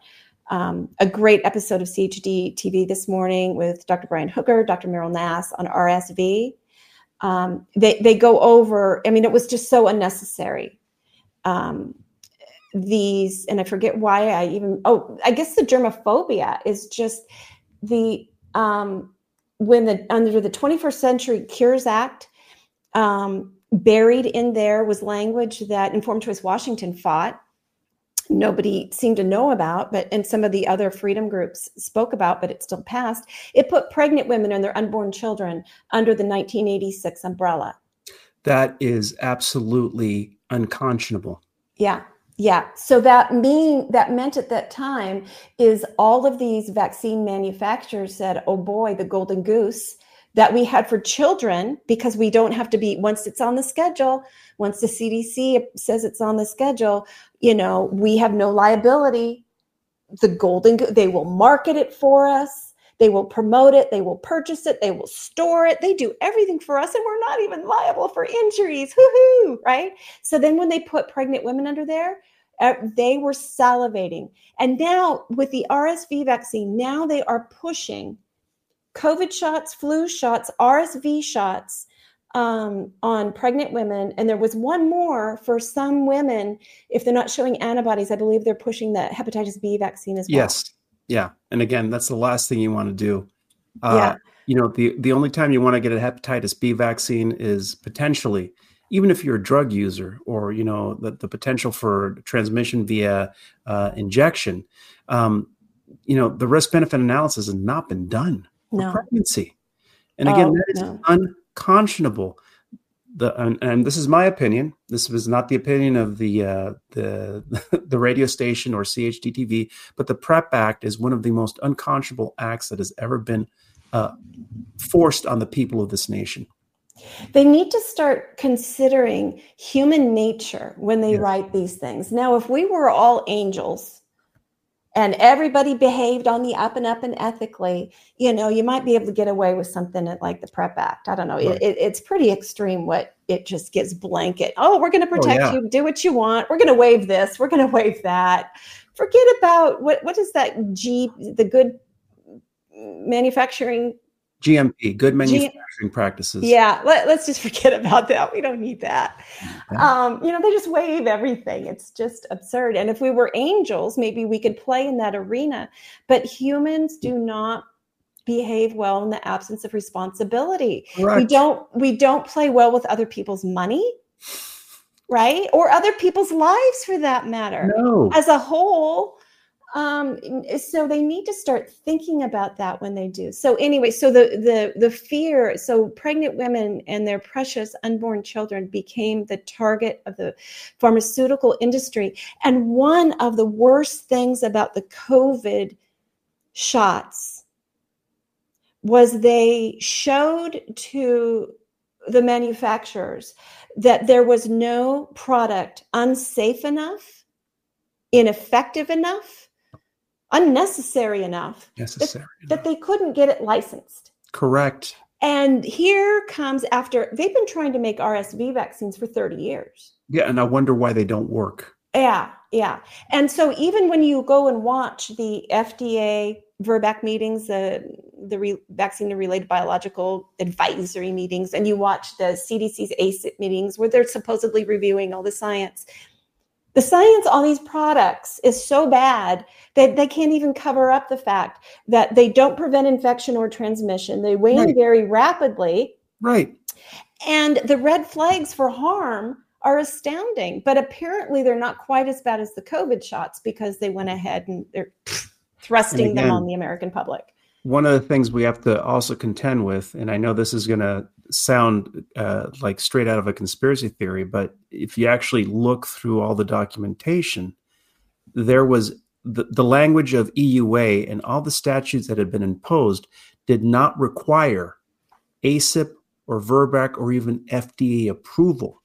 a great episode of CHD TV this morning with Dr. Brian Hooker, Dr. Meryl Nass on RSV. They go over, I mean, it was just so unnecessary. These, and I forget why I even, I guess the germophobia is just the, under the 21st Century Cures Act, buried in there was language that Informed Choice Washington fought. Nobody seemed to know about, and some of the other freedom groups spoke about, but it still passed. It put pregnant women and their unborn children under the 1986 umbrella. That is absolutely unconscionable. Yeah. Yeah. So that meant at that time is all of these vaccine manufacturers said, oh boy, the golden goose that we had for children, because we don't have to be, once it's on the schedule, once the CDC says it's on the schedule, you know, we have no liability. The golden goose, they will market it for us. They will promote it. They will purchase it. They will store it. They do everything for us, and we're not even liable for injuries. Hoo-hoo, right? So then when they put pregnant women under there, they were salivating. And now with the RSV vaccine, now they are pushing COVID shots, flu shots, RSV shots on pregnant women. And there was one more for some women. If they're not showing antibodies, I believe they're pushing the hepatitis B vaccine as well. Yes. Yeah. And again, that's the last thing you want to do. You know, the only time you want to get a hepatitis B vaccine is potentially, even if you're a drug user or, you know, the potential for transmission via injection, you know, the risk benefit analysis has not been done for pregnancy. And again, that is unconscionable. And this is my opinion. This was not the opinion of the radio station or CHDTV, but the PrEP Act is one of the most unconscionable acts that has ever been forced on the people of this nation. They need to start considering human nature when they write these things. Now, if we were all angels and everybody behaved on the up and up and ethically, you know, you might be able to get away with something like the PrEP Act. I don't know. Right. It's pretty extreme what it just gives blanket. Oh, we're going to protect you. Do what you want. We're going to waive this. We're going to waive that. Forget about what is that G, the good manufacturing. GMP, good manufacturing practices. Yeah, let's just forget about that. We don't need that. You know, they just waive everything. It's just absurd. And if we were angels, maybe we could play in that arena. But humans do not behave well in the absence of responsibility. Correct. We don't play well with other people's money, right? Or other people's lives, for that matter. No. As a whole. So they need to start thinking about that when they do. So anyway, so the fear, so pregnant women and their precious unborn children became the target of the pharmaceutical industry. And one of the worst things about the COVID shots was they showed to the manufacturers that there was no product unsafe enough, ineffective enough, unnecessary enough that they couldn't get it licensed. Correct. And here comes after they've been trying to make RSV vaccines for 30 years. Yeah. And I wonder why they don't work. Yeah. Yeah. And so even when you go and watch the FDA VRBPAC meetings, the vaccine and related biological advisory meetings, and you watch the CDC's ACIP meetings where they're supposedly reviewing all the science, the science on these products is so bad that they can't even cover up the fact that they don't prevent infection or transmission. They wane very rapidly. Right. And the red flags for harm are astounding. But apparently they're not quite as bad as the COVID shots because they went ahead and they're thrusting them on the American public. One of the things we have to also contend with, and I know this is going to sound like straight out of a conspiracy theory, but if you actually look through all the documentation, there was the language of EUA and all the statutes that had been imposed did not require ACIP or VRBAC or even FDA approval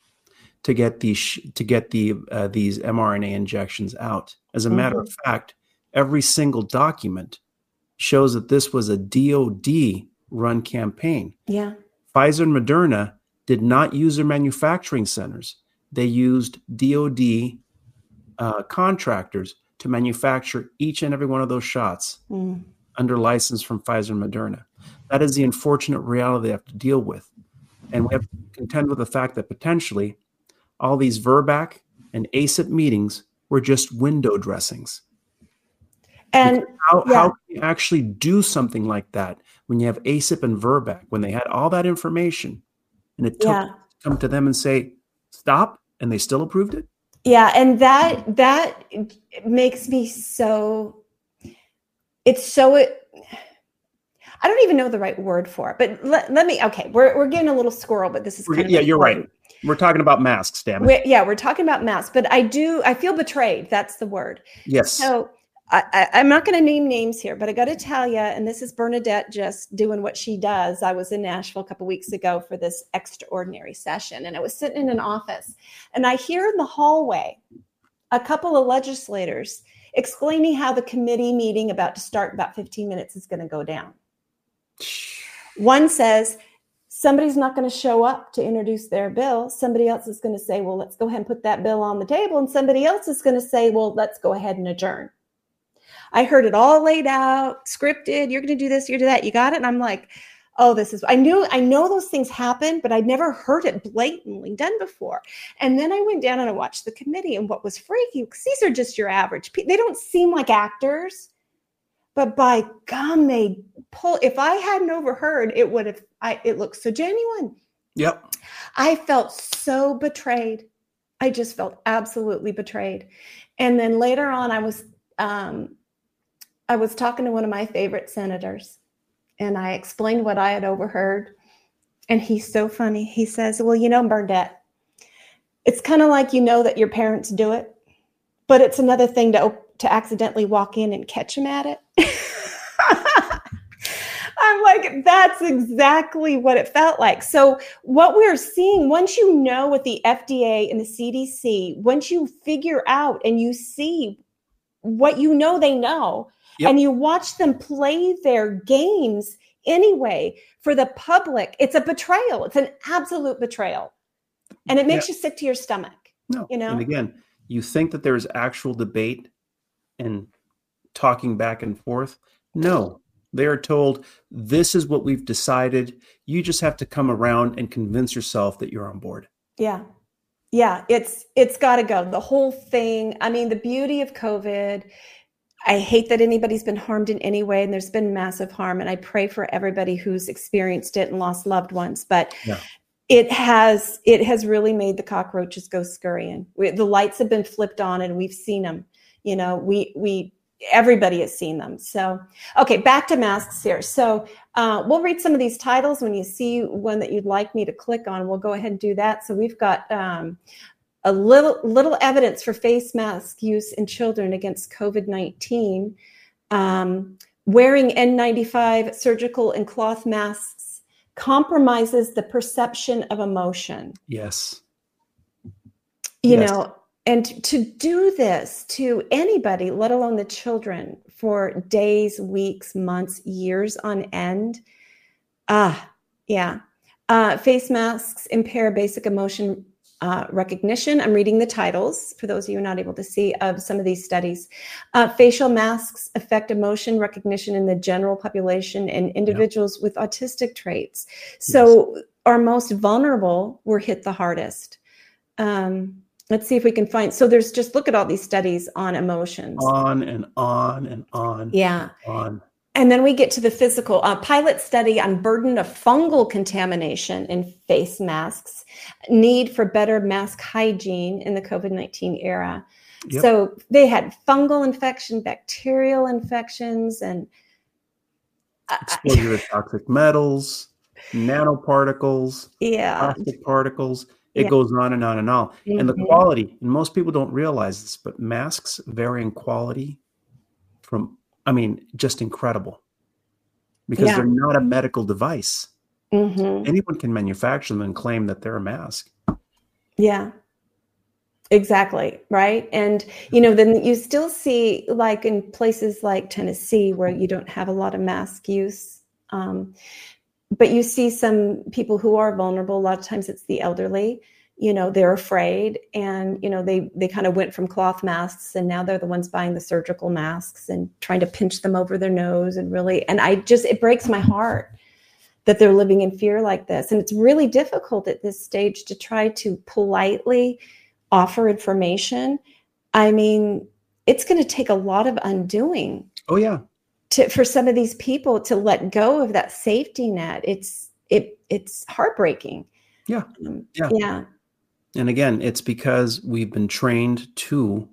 to get these mRNA injections out. As a matter of fact, every single document shows that this was a DOD-run campaign. Yeah, Pfizer and Moderna did not use their manufacturing centers. They used DOD contractors to manufacture each and every one of those shots under license from Pfizer and Moderna. That is the unfortunate reality they have to deal with. And we have to contend with the fact that potentially all these VRBAC and ACIP meetings were just window dressings. And how can you actually do something like that when you have ACIP and VRBAC, when they had all that information and it took come to them and say, stop, and they still approved it? Yeah, and that makes me so, I don't even know the right word for it, but let me, we're getting a little squirrel, but this is kind of you're right. We're talking about masks, damn it. We're talking about masks, but I feel betrayed. That's the word. Yes. So I'm not going to name names here, but I got to tell you, and this is Bernadette just doing what she does. I was in Nashville a couple of weeks ago for this extraordinary session, and I was sitting in an office, and I hear in the hallway a couple of legislators explaining how the committee meeting about to start in about 15 minutes is going to go down. One says, somebody's not going to show up to introduce their bill. Somebody else is going to say, well, let's go ahead and put that bill on the table. And somebody else is going to say, well, let's go ahead and adjourn. I heard it all laid out, scripted. You're going to do this, you're going to do that. You got it. And I'm like, oh, I know those things happen, but I'd never heard it blatantly done before. And then I went down and I watched the committee, and what was freaky, because these are just your average people. They don't seem like actors, but by gum, they pull. If I hadn't overheard, it would have, it looked so genuine. Yep. I felt so betrayed. I just felt absolutely betrayed. And then later on, I was talking to one of my favorite senators, and I explained what I had overheard. And he's so funny. He says, well, Bernadette, it's kind of like, that your parents do it, but it's another thing to accidentally walk in and catch them at it. I'm like, that's exactly what it felt like. So what we're seeing, once you know what the FDA and the CDC, once you figure out and you see what they know, yep. And you watch them play their games anyway for the public, it's a betrayal. It's an absolute betrayal. And it makes you sick to your stomach. No. And again, you think that there's actual debate and talking back and forth. No, they are told, this is what we've decided. You just have to come around and convince yourself that you're on board. Yeah. Yeah, it's got to go. The whole thing. I mean, the beauty of COVID, I hate that anybody's been harmed in any way, and there's been massive harm, and I pray for everybody who's experienced it and lost loved ones, but it has really made the cockroaches go scurrying. The lights have been flipped on, and we've seen them. Everybody has seen them. So, okay, back to masks here. So we'll read some of these titles. When you see one that you'd like me to click on, we'll go ahead and do that. So we've got a little evidence for face mask use in children against COVID-19, wearing N95 surgical and cloth masks compromises the perception of emotion. Yes. And to do this to anybody, let alone the children, for days, weeks, months, years on end. Face masks impair basic emotion recognition. I'm reading the titles, for those of you not able to see, of some of these studies. Facial masks affect emotion recognition in the general population and individuals with autistic traits. So our most vulnerable were hit the hardest. Let's see if we can find. So there's just, look at all these studies on emotions. On and on and on. Yeah. And on. And then we get to the physical. A pilot study on burden of fungal contamination in face masks, need for better mask hygiene in the COVID-19 era. Yep. So they had fungal infection, bacterial infections, and exposure to toxic metals, nanoparticles, plastic particles. It goes on and on and on. Mm-hmm. And the quality, and most people don't realize this, but masks vary in quality from, I mean, just incredible, because they're not a medical device. Mm-hmm. Anyone can manufacture them and claim that they're a mask. Yeah, exactly. Right. And, you know, then you still see, like in places like Tennessee, where you don't have a lot of mask use, but you see some people who are vulnerable. A lot of times it's the elderly. You know, they're afraid, and, you know, they kind of went from cloth masks, and now they're the ones buying the surgical masks and trying to pinch them over their nose, and really, and it breaks my heart that they're living in fear like this. And it's really difficult at this stage to try to politely offer information. I mean, it's going to take a lot of undoing. Oh yeah. For some of these people to let go of that safety net. It's heartbreaking. Yeah. Yeah. And again, it's because we've been trained to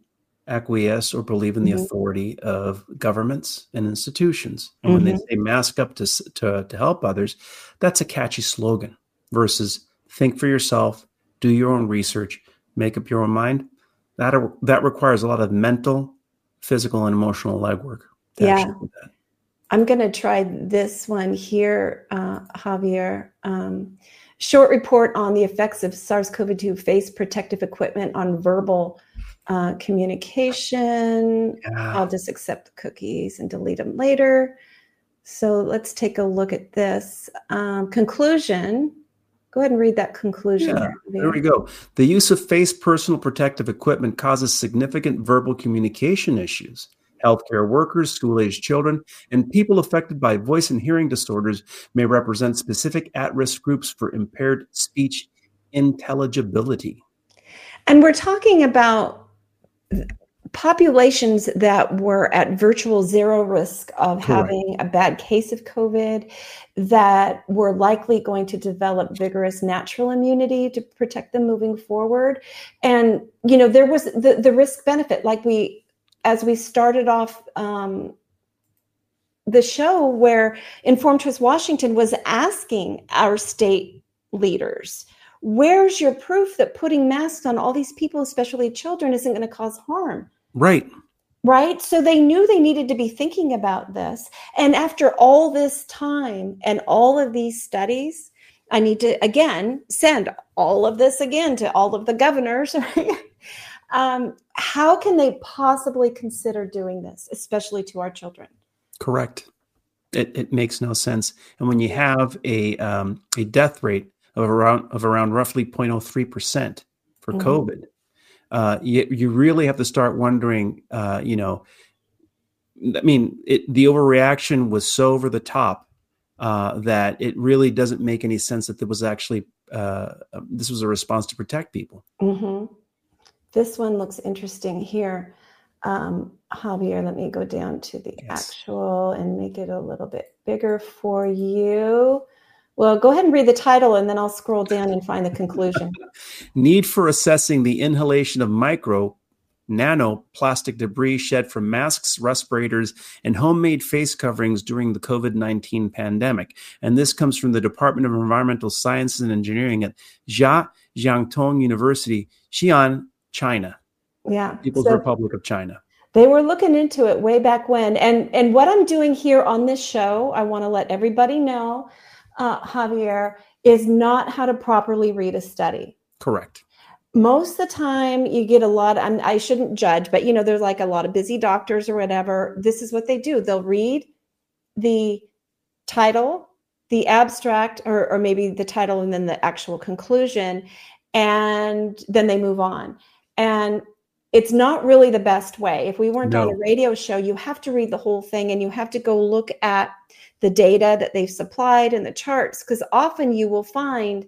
acquiesce or believe in the authority of governments and institutions. And when they say mask up to help others, that's a catchy slogan versus think for yourself, do your own research, make up your own mind. That requires a lot of mental, physical, and emotional legwork to actually do that. I'm going to try this one here, Javier. Short report on the effects of SARS-CoV-2 face protective equipment on verbal communication. Yeah. I'll just accept the cookies and delete them later. So let's take a look at this. Conclusion. Go ahead and read that conclusion. Yeah, there we go. The use of face personal protective equipment causes significant verbal communication issues. Healthcare workers, school-aged children, and people affected by voice and hearing disorders may represent specific at-risk groups for impaired speech intelligibility. And we're talking about populations that were at virtual zero risk of having a bad case of COVID, that were likely going to develop vigorous natural immunity to protect them moving forward. And, you know, there was the risk benefit, like we, as we started off the show, where Informed Choice Washington was asking our state leaders, where's your proof that putting masks on all these people, especially children, isn't going to cause harm? Right. Right. So they knew they needed to be thinking about this. And after all this time and all of these studies, I need to, again, send all of this again to all of the governors. How can they possibly consider doing this, especially to our children? Correct. It makes no sense. And when you have a death rate of around roughly 0.03% for COVID, you really have to start wondering. The overreaction was so over the top that it really doesn't make any sense that there was actually this was a response to protect people. Mm-hmm. This one looks interesting here. Javier, let me go down to the actual and make it a little bit bigger for you. Well, go ahead and read the title, and then I'll scroll down and find the conclusion. Need for assessing the inhalation of nano plastic debris shed from masks, respirators, and homemade face coverings during the COVID-19 pandemic. And this comes from the Department of Environmental Sciences and Engineering at Jiangtong University, Xi'an, China. Yeah. People's Republic of China. They were looking into it way back when. And what I'm doing here on this show, I want to let everybody know, Javier, is not how to properly read a study. Correct. Most of the time you get a lot, I shouldn't judge, but you know, there's like a lot of busy doctors or whatever. This is what they do. They'll read the title, the abstract, or maybe the title and then the actual conclusion, and then they move on. And it's not really the best way. If we weren't on a radio show, you have to read the whole thing, and you have to go look at the data that they've supplied and the charts, because often you will find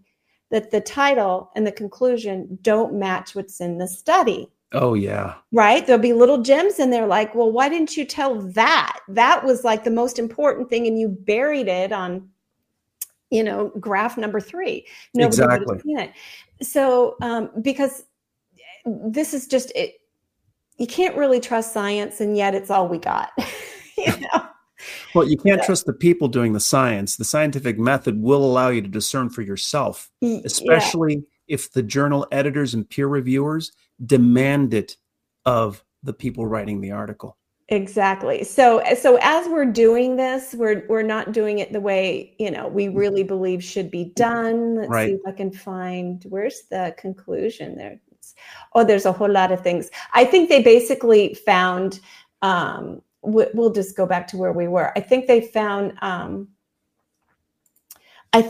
that the title and the conclusion don't match what's in the study. Oh, yeah. Right? There'll be little gems in there like, well, why didn't you tell that? That was like the most important thing, and you buried it on, you know, graph number 3. Nobody would have seen it. So because this is just it. You can't really trust science, and yet it's all we got. You know? Well, you can't trust the people doing the science. The scientific method will allow you to discern for yourself, especially if the journal editors and peer reviewers demand it of the people writing the article. Exactly. So as we're doing this, we're not doing it the way, we really believe should be done. Let's see if I can find, where's the conclusion there? There's a whole lot of things. I think they basically found, we'll just go back to where we were. I think they found, they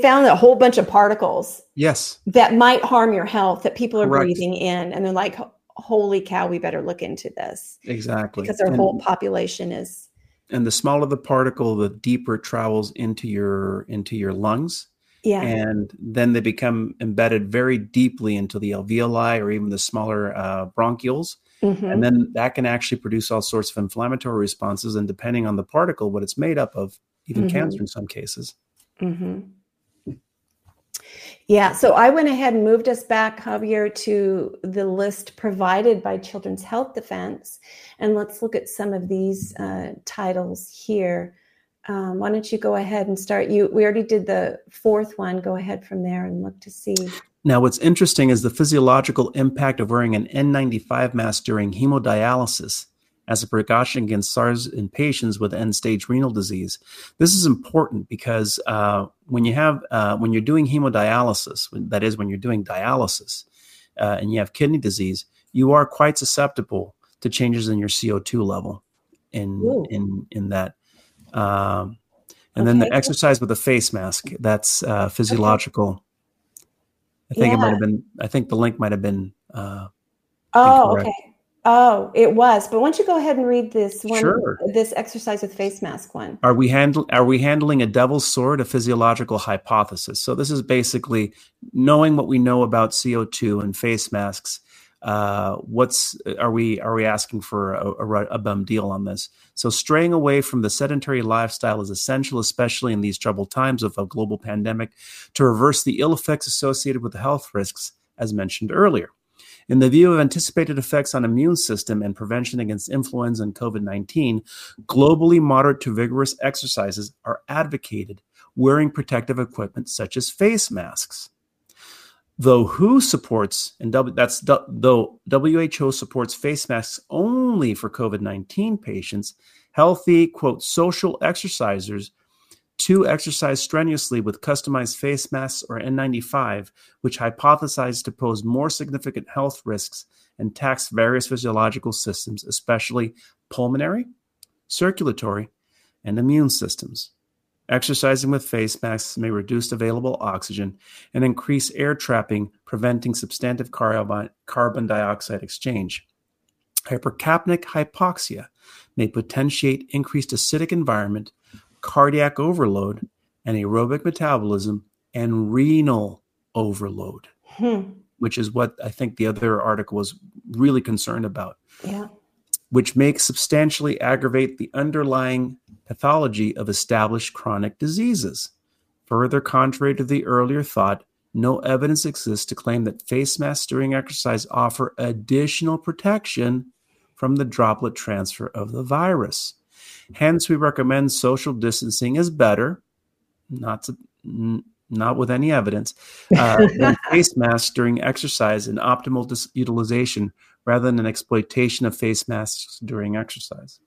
found a whole bunch of particles. Yes. That might harm your health that people are breathing in. And they're like, holy cow, we better look into this. Exactly. Because our whole population is. And the smaller the particle, the deeper it travels into your lungs. Yeah. And then they become embedded very deeply into the alveoli or even the smaller bronchioles. Mm-hmm. And then that can actually produce all sorts of inflammatory responses. And depending on the particle, what it's made up of, even cancer in some cases. Mm-hmm. Yeah, so I went ahead and moved us back, Javier, to the list provided by Children's Health Defense. And let's look at some of these titles here. Why don't you go ahead and start? We already did the fourth one. Go ahead from there and look to see. Now, what's interesting is the physiological impact of wearing an N95 mask during hemodialysis as a precaution against SARS in patients with end-stage renal disease. This is important because when you're doing hemodialysis, that is when you're doing dialysis, and you have kidney disease, you are quite susceptible to changes in your CO2 level in that. Then the exercise with a face mask, that's physiological. Okay. I think it might have been. I think the link might have been. Incorrect. Okay. Oh, it was. But why don't you go ahead and read this one, this exercise with face mask one. Are we handling a devil's sword, a physiological hypothesis? So this is basically knowing what we know about CO2 and face masks. Are we asking for a bum deal on this? So straying away from the sedentary lifestyle is essential, especially in these troubled times of a global pandemic, to reverse the ill effects associated with the health risks, as mentioned earlier. In the view of anticipated effects on immune system and prevention against influenza and COVID-19, globally moderate to vigorous exercises are advocated, wearing protective equipment such as face masks. Though WHO supports face masks only for COVID-19 patients, healthy, quote, social exercisers to exercise strenuously with customized face masks or N95, which hypothesized to pose more significant health risks and tax various physiological systems, especially pulmonary, circulatory, and immune systems. Exercising with face masks may reduce available oxygen and increase air trapping, preventing substantive carbon dioxide exchange. Hypercapnic hypoxia may potentiate increased acidic environment, cardiac overload, and aerobic metabolism, and renal overload, which is what I think the other article was really concerned about, which may substantially aggravate the underlying pathology of established chronic diseases. Further, contrary to the earlier thought, no evidence exists to claim that face masks during exercise offer additional protection from the droplet transfer of the virus. Hence, we recommend social distancing is better, not with any evidence, than face masks during exercise and optimal utilization rather than an exploitation of face masks during exercise.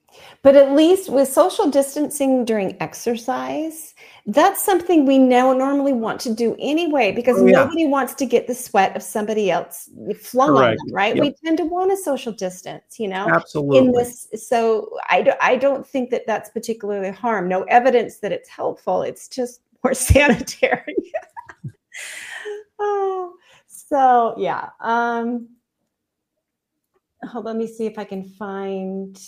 But at least with social distancing during exercise, that's something we now normally want to do anyway, because nobody wants to get the sweat of somebody else flung on them, right? Yep. We tend to want to social distance, Absolutely. So I don't think that that's particularly harm. No evidence that it's helpful. It's just more sanitary. Let me see if I can find...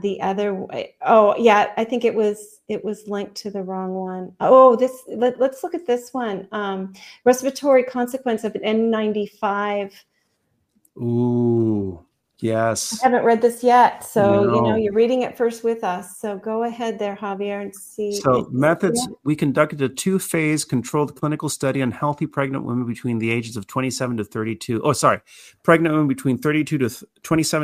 the other way. I think it was linked to the wrong one. Let's look at this one. Respiratory consequence of an N95. Ooh, yes. I haven't read this yet. So, you're reading it first with us. So go ahead there, Javier, and see. So methods, we conducted a 2-phase controlled clinical study on healthy pregnant women between the ages of 27 to 32. Pregnant women between 27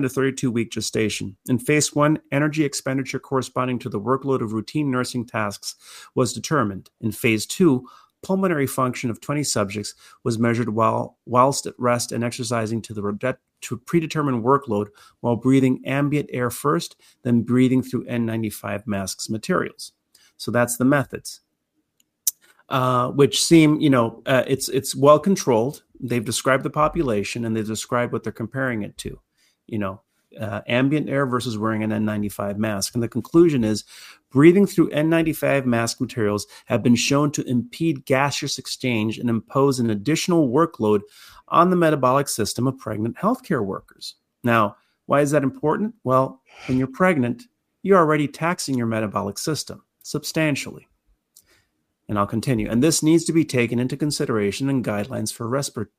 to 32 week gestation. In phase 1, energy expenditure corresponding to the workload of routine nursing tasks was determined. In phase 2, pulmonary function of 20 subjects was measured whilst at rest and exercising to the to predetermined workload while breathing ambient air first, then breathing through N95 masks materials. So that's the methods, which seem, it's well controlled. They've described the population and they've described what they're comparing it to, ambient air versus wearing an N95 mask. And the conclusion is breathing through N95 mask materials have been shown to impede gaseous exchange and impose an additional workload on the metabolic system of pregnant healthcare workers. Now, why is that important? Well, when you're pregnant, you're already taxing your metabolic system substantially. And I'll continue. And this needs to be taken into consideration in guidelines for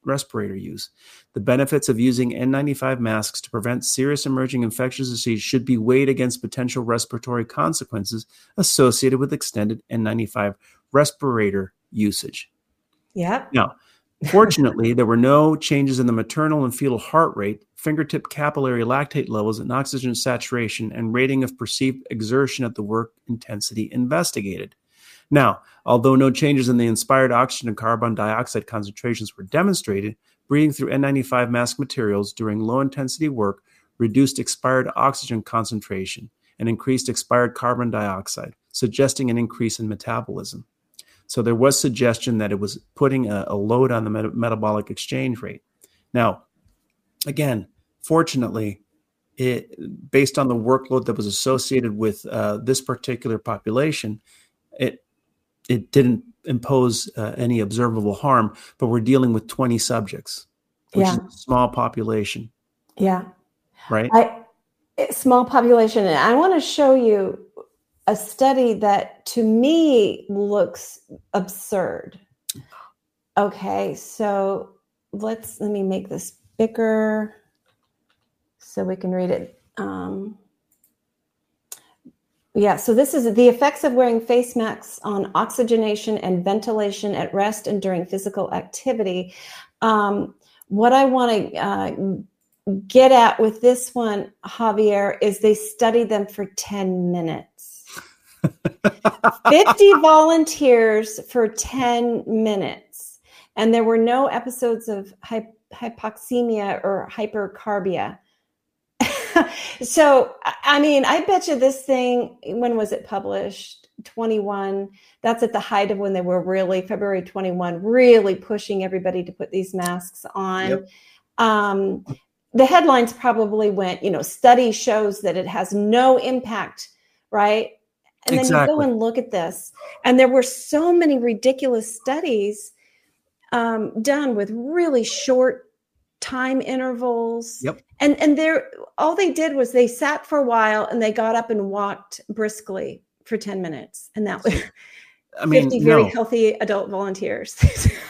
respirator use. The benefits of using N95 masks to prevent serious emerging infectious disease should be weighed against potential respiratory consequences associated with extended N95 respirator usage. Yeah. Now, fortunately, there were no changes in the maternal and fetal heart rate, fingertip capillary lactate levels, and oxygen saturation, and rating of perceived exertion at the work intensity investigated. Now, although no changes in the inspired oxygen and carbon dioxide concentrations were demonstrated, breathing through N95 mask materials during low-intensity work reduced expired oxygen concentration and increased expired carbon dioxide, suggesting an increase in metabolism. So there was suggestion that it was putting a load on the metabolic exchange rate. Now, again, fortunately, based on the workload that was associated with this particular population, it didn't impose any observable harm, but we're dealing with 20 subjects, which is a small population. Yeah. Right? Small population. And I want to show you a study that to me looks absurd. Okay. So let me make this bigger so we can read it. So this is the effects of wearing face masks on oxygenation and ventilation at rest and during physical activity. What I want to get at with this one, Javier, is they studied them for 10 minutes. 50 volunteers for 10 minutes. And there were no episodes of hypoxemia or hypercarbia. So, I mean, I bet you this thing, when was it published? 21. That's at the height of when they were really, February 21, really pushing everybody to put these masks on. Yep. The headlines probably went, study shows that it has no impact, right? And Exactly. Then you go and look at this. And there were so many ridiculous studies done with really short time intervals. Yep. And all they did was they sat for a while and they got up and walked briskly for 10 minutes. And that was 50 very healthy adult volunteers.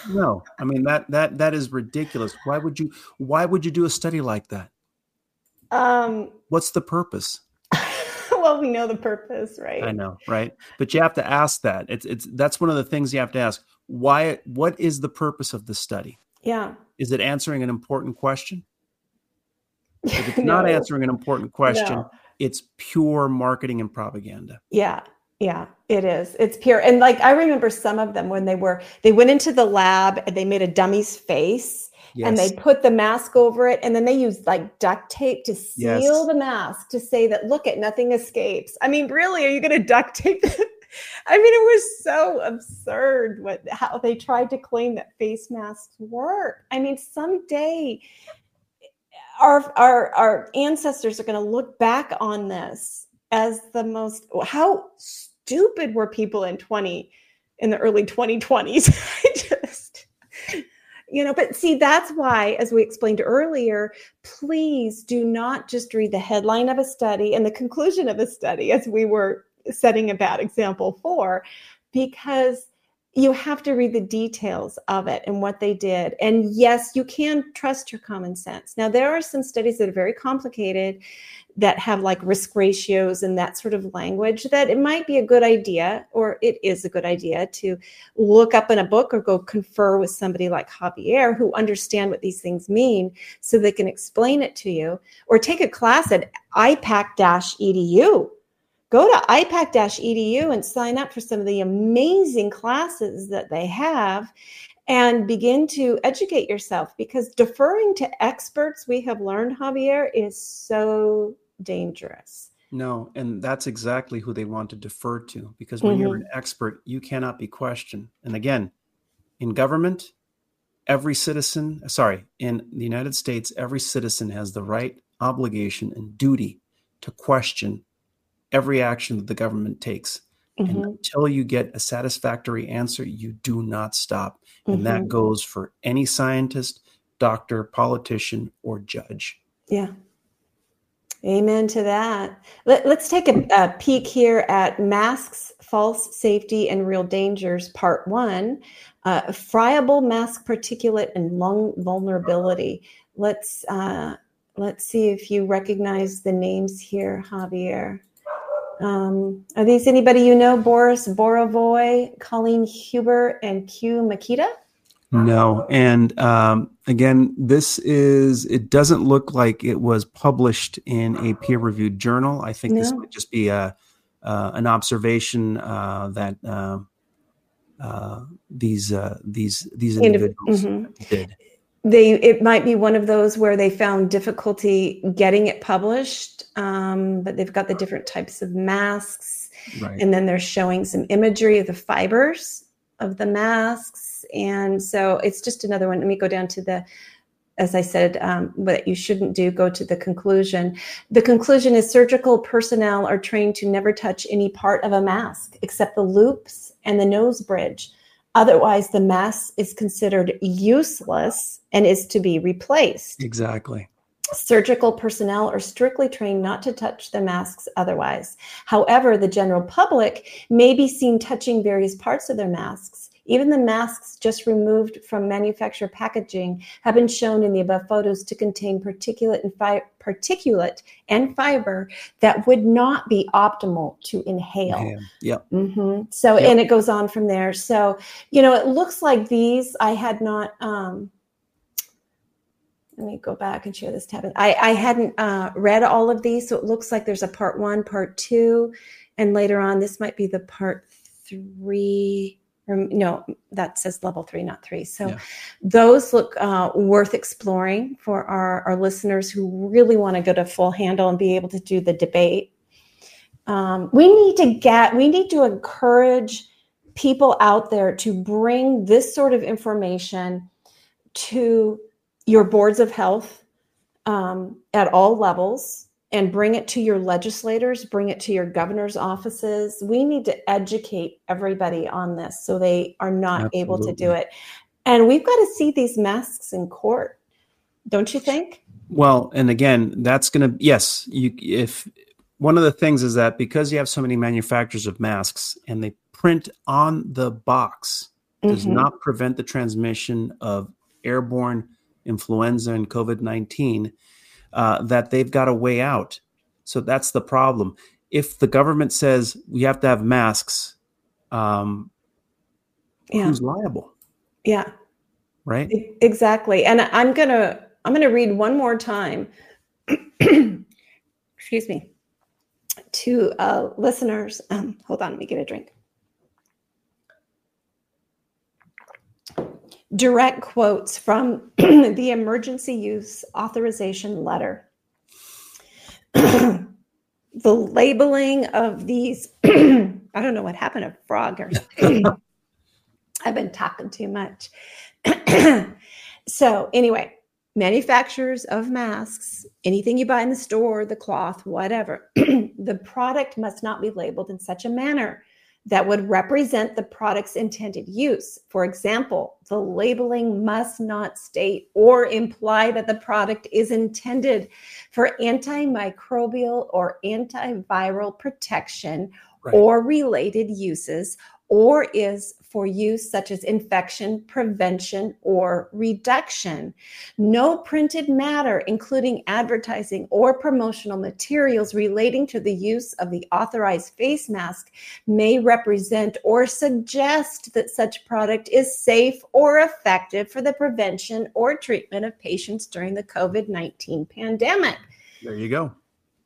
No, I mean, that is ridiculous. Why would you do a study like that? What's the purpose? Well, we know the purpose, right? I know. Right. But you have to ask that. That's one of the things you have to ask. Why, what is the purpose of the study? Yeah. Is it answering an important question? If it's not answering an important question, it's pure marketing and propaganda. Yeah. Yeah, it is. It's pure. And I remember some of them when they went into the lab and they made a dummy's face. Yes. And they put the mask over it. And then they used duct tape to seal the mask to say that, look at nothing escapes. I mean, really, are you going to duct tape it? I mean, it was so absurd how they tried to claim that face masks work. I mean, someday our ancestors are going to look back on this as the most, how stupid were people in the early 2020s? I just, but see, that's why, as we explained earlier, please do not just read the headline of a study and the conclusion of a study, as we were setting a bad example for, because you have to read the details of it and what they did. And yes, you can trust your common sense. Now, there are some studies that are very complicated that have risk ratios and that sort of language that it might be a good idea, or it is a good idea, to look up in a book or go confer with somebody like Javier who understand what these things mean so they can explain it to you, or take a class at IPAC-EDU. Go to IPAC-EDU and sign up for some of the amazing classes that they have and begin to educate yourself, because deferring to experts, we have learned, Javier, is so dangerous. No, and that's exactly who they want to defer to, because when you're an expert, you cannot be questioned. And again, in government, in the United States, every citizen has the right, obligation, and duty to question every action that the government takes. And until you get a satisfactory answer, you do not stop. And that goes for any scientist, doctor, politician, or judge. Yeah. Amen to that. Let's take a peek here at Masks, False Safety, and Real Dangers, Part 1, Friable Mask Particulate and Lung Vulnerability. Let's see if you recognize the names here, Javier. Are these anybody you know? Boris Borovoy, Colleen Huber, and Q Makita? No. And again, it doesn't look like it was published in a peer-reviewed journal. I think this might just be an observation that these individuals did. It might be one of those where they found difficulty getting it published, but they've got the different types of masks, and then they're showing some imagery of the fibers of the masks. And so it's just another one. Let me go down to as I said, what you shouldn't do, go to the conclusion. The conclusion is surgical personnel are trained to never touch any part of a mask except the loops and the nose bridge. Otherwise, the mask is considered useless and is to be replaced. Exactly. Surgical personnel are strictly trained not to touch the masks otherwise. However, the general public may be seen touching various parts of their masks. Even the masks just removed from manufacturer packaging have been shown in the above photos to contain particulate and fiber that would not be optimal to inhale. And it goes on from there. So, it looks like these, I had not, let me go back and share this tab. I hadn't read all of these. So it looks like there's a part 1, part 2, and later on, this might be the part 3. No, that says level 3, not 3. So those look worth exploring for our listeners who really want to go to full handle and be able to do the debate. We need to encourage people out there to bring this sort of information to your boards of health at all levels, and bring it to your legislators, bring it to your governor's offices. We need to educate everybody on this so they are not able to do it. And we've got to see these masks in court, don't you think? Well, and again, that's going to, if one of the things is that because you have so many manufacturers of masks and they print on the box, does not prevent the transmission of airborne influenza and COVID-19, that they've got a way out. So that's the problem. If the government says we have to have masks, who's liable? Yeah. Right? Exactly. And I'm going to read one more time, excuse me, to listeners. Hold on, let me get a drink. Direct quotes from the emergency use authorization letter. The labeling of these, I don't know what happened to froggers. I've been talking too much. So anyway, manufacturers of masks, anything you buy in the store, the cloth, whatever, the product must not be labeled in such a manner that would represent the product's intended use. For example, the labeling must not state or imply that the product is intended for antimicrobial or antiviral protection or related uses, or is for use such as infection prevention or reduction. No printed matter, including advertising or promotional materials relating to the use of the authorized face mask, may represent or suggest that such product is safe or effective for the prevention or treatment of patients during the COVID-19 pandemic. There you go.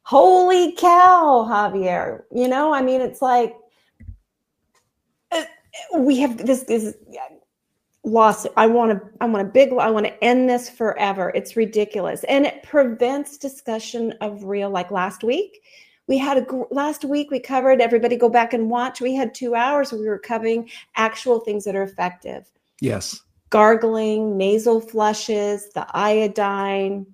holy cow, Javier. You know, I mean, it's like we have this is lawsuit. I want to end this forever. It's ridiculous. And it prevents discussion of real, like last week. We covered, everybody go back and watch. We had 2 hours where we were covering actual things that are effective. Yes. Gargling, nasal flushes, the iodine,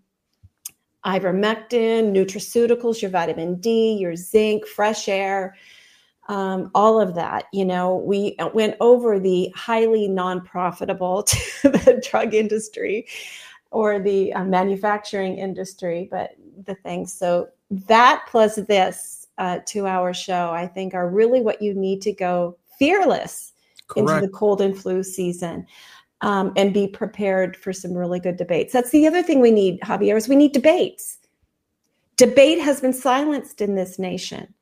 ivermectin, nutraceuticals, your vitamin D, your zinc, fresh air, all of that. You know, we went over the highly non-profitable to the drug industry or the manufacturing industry, but the things. So that plus this 2-hour show, I think, are really what you need to go fearless Correct. Into the cold and flu season. And be prepared for some really good debates. That's the other thing we need, Javier, is we need debates. Debate has been silenced in this nation.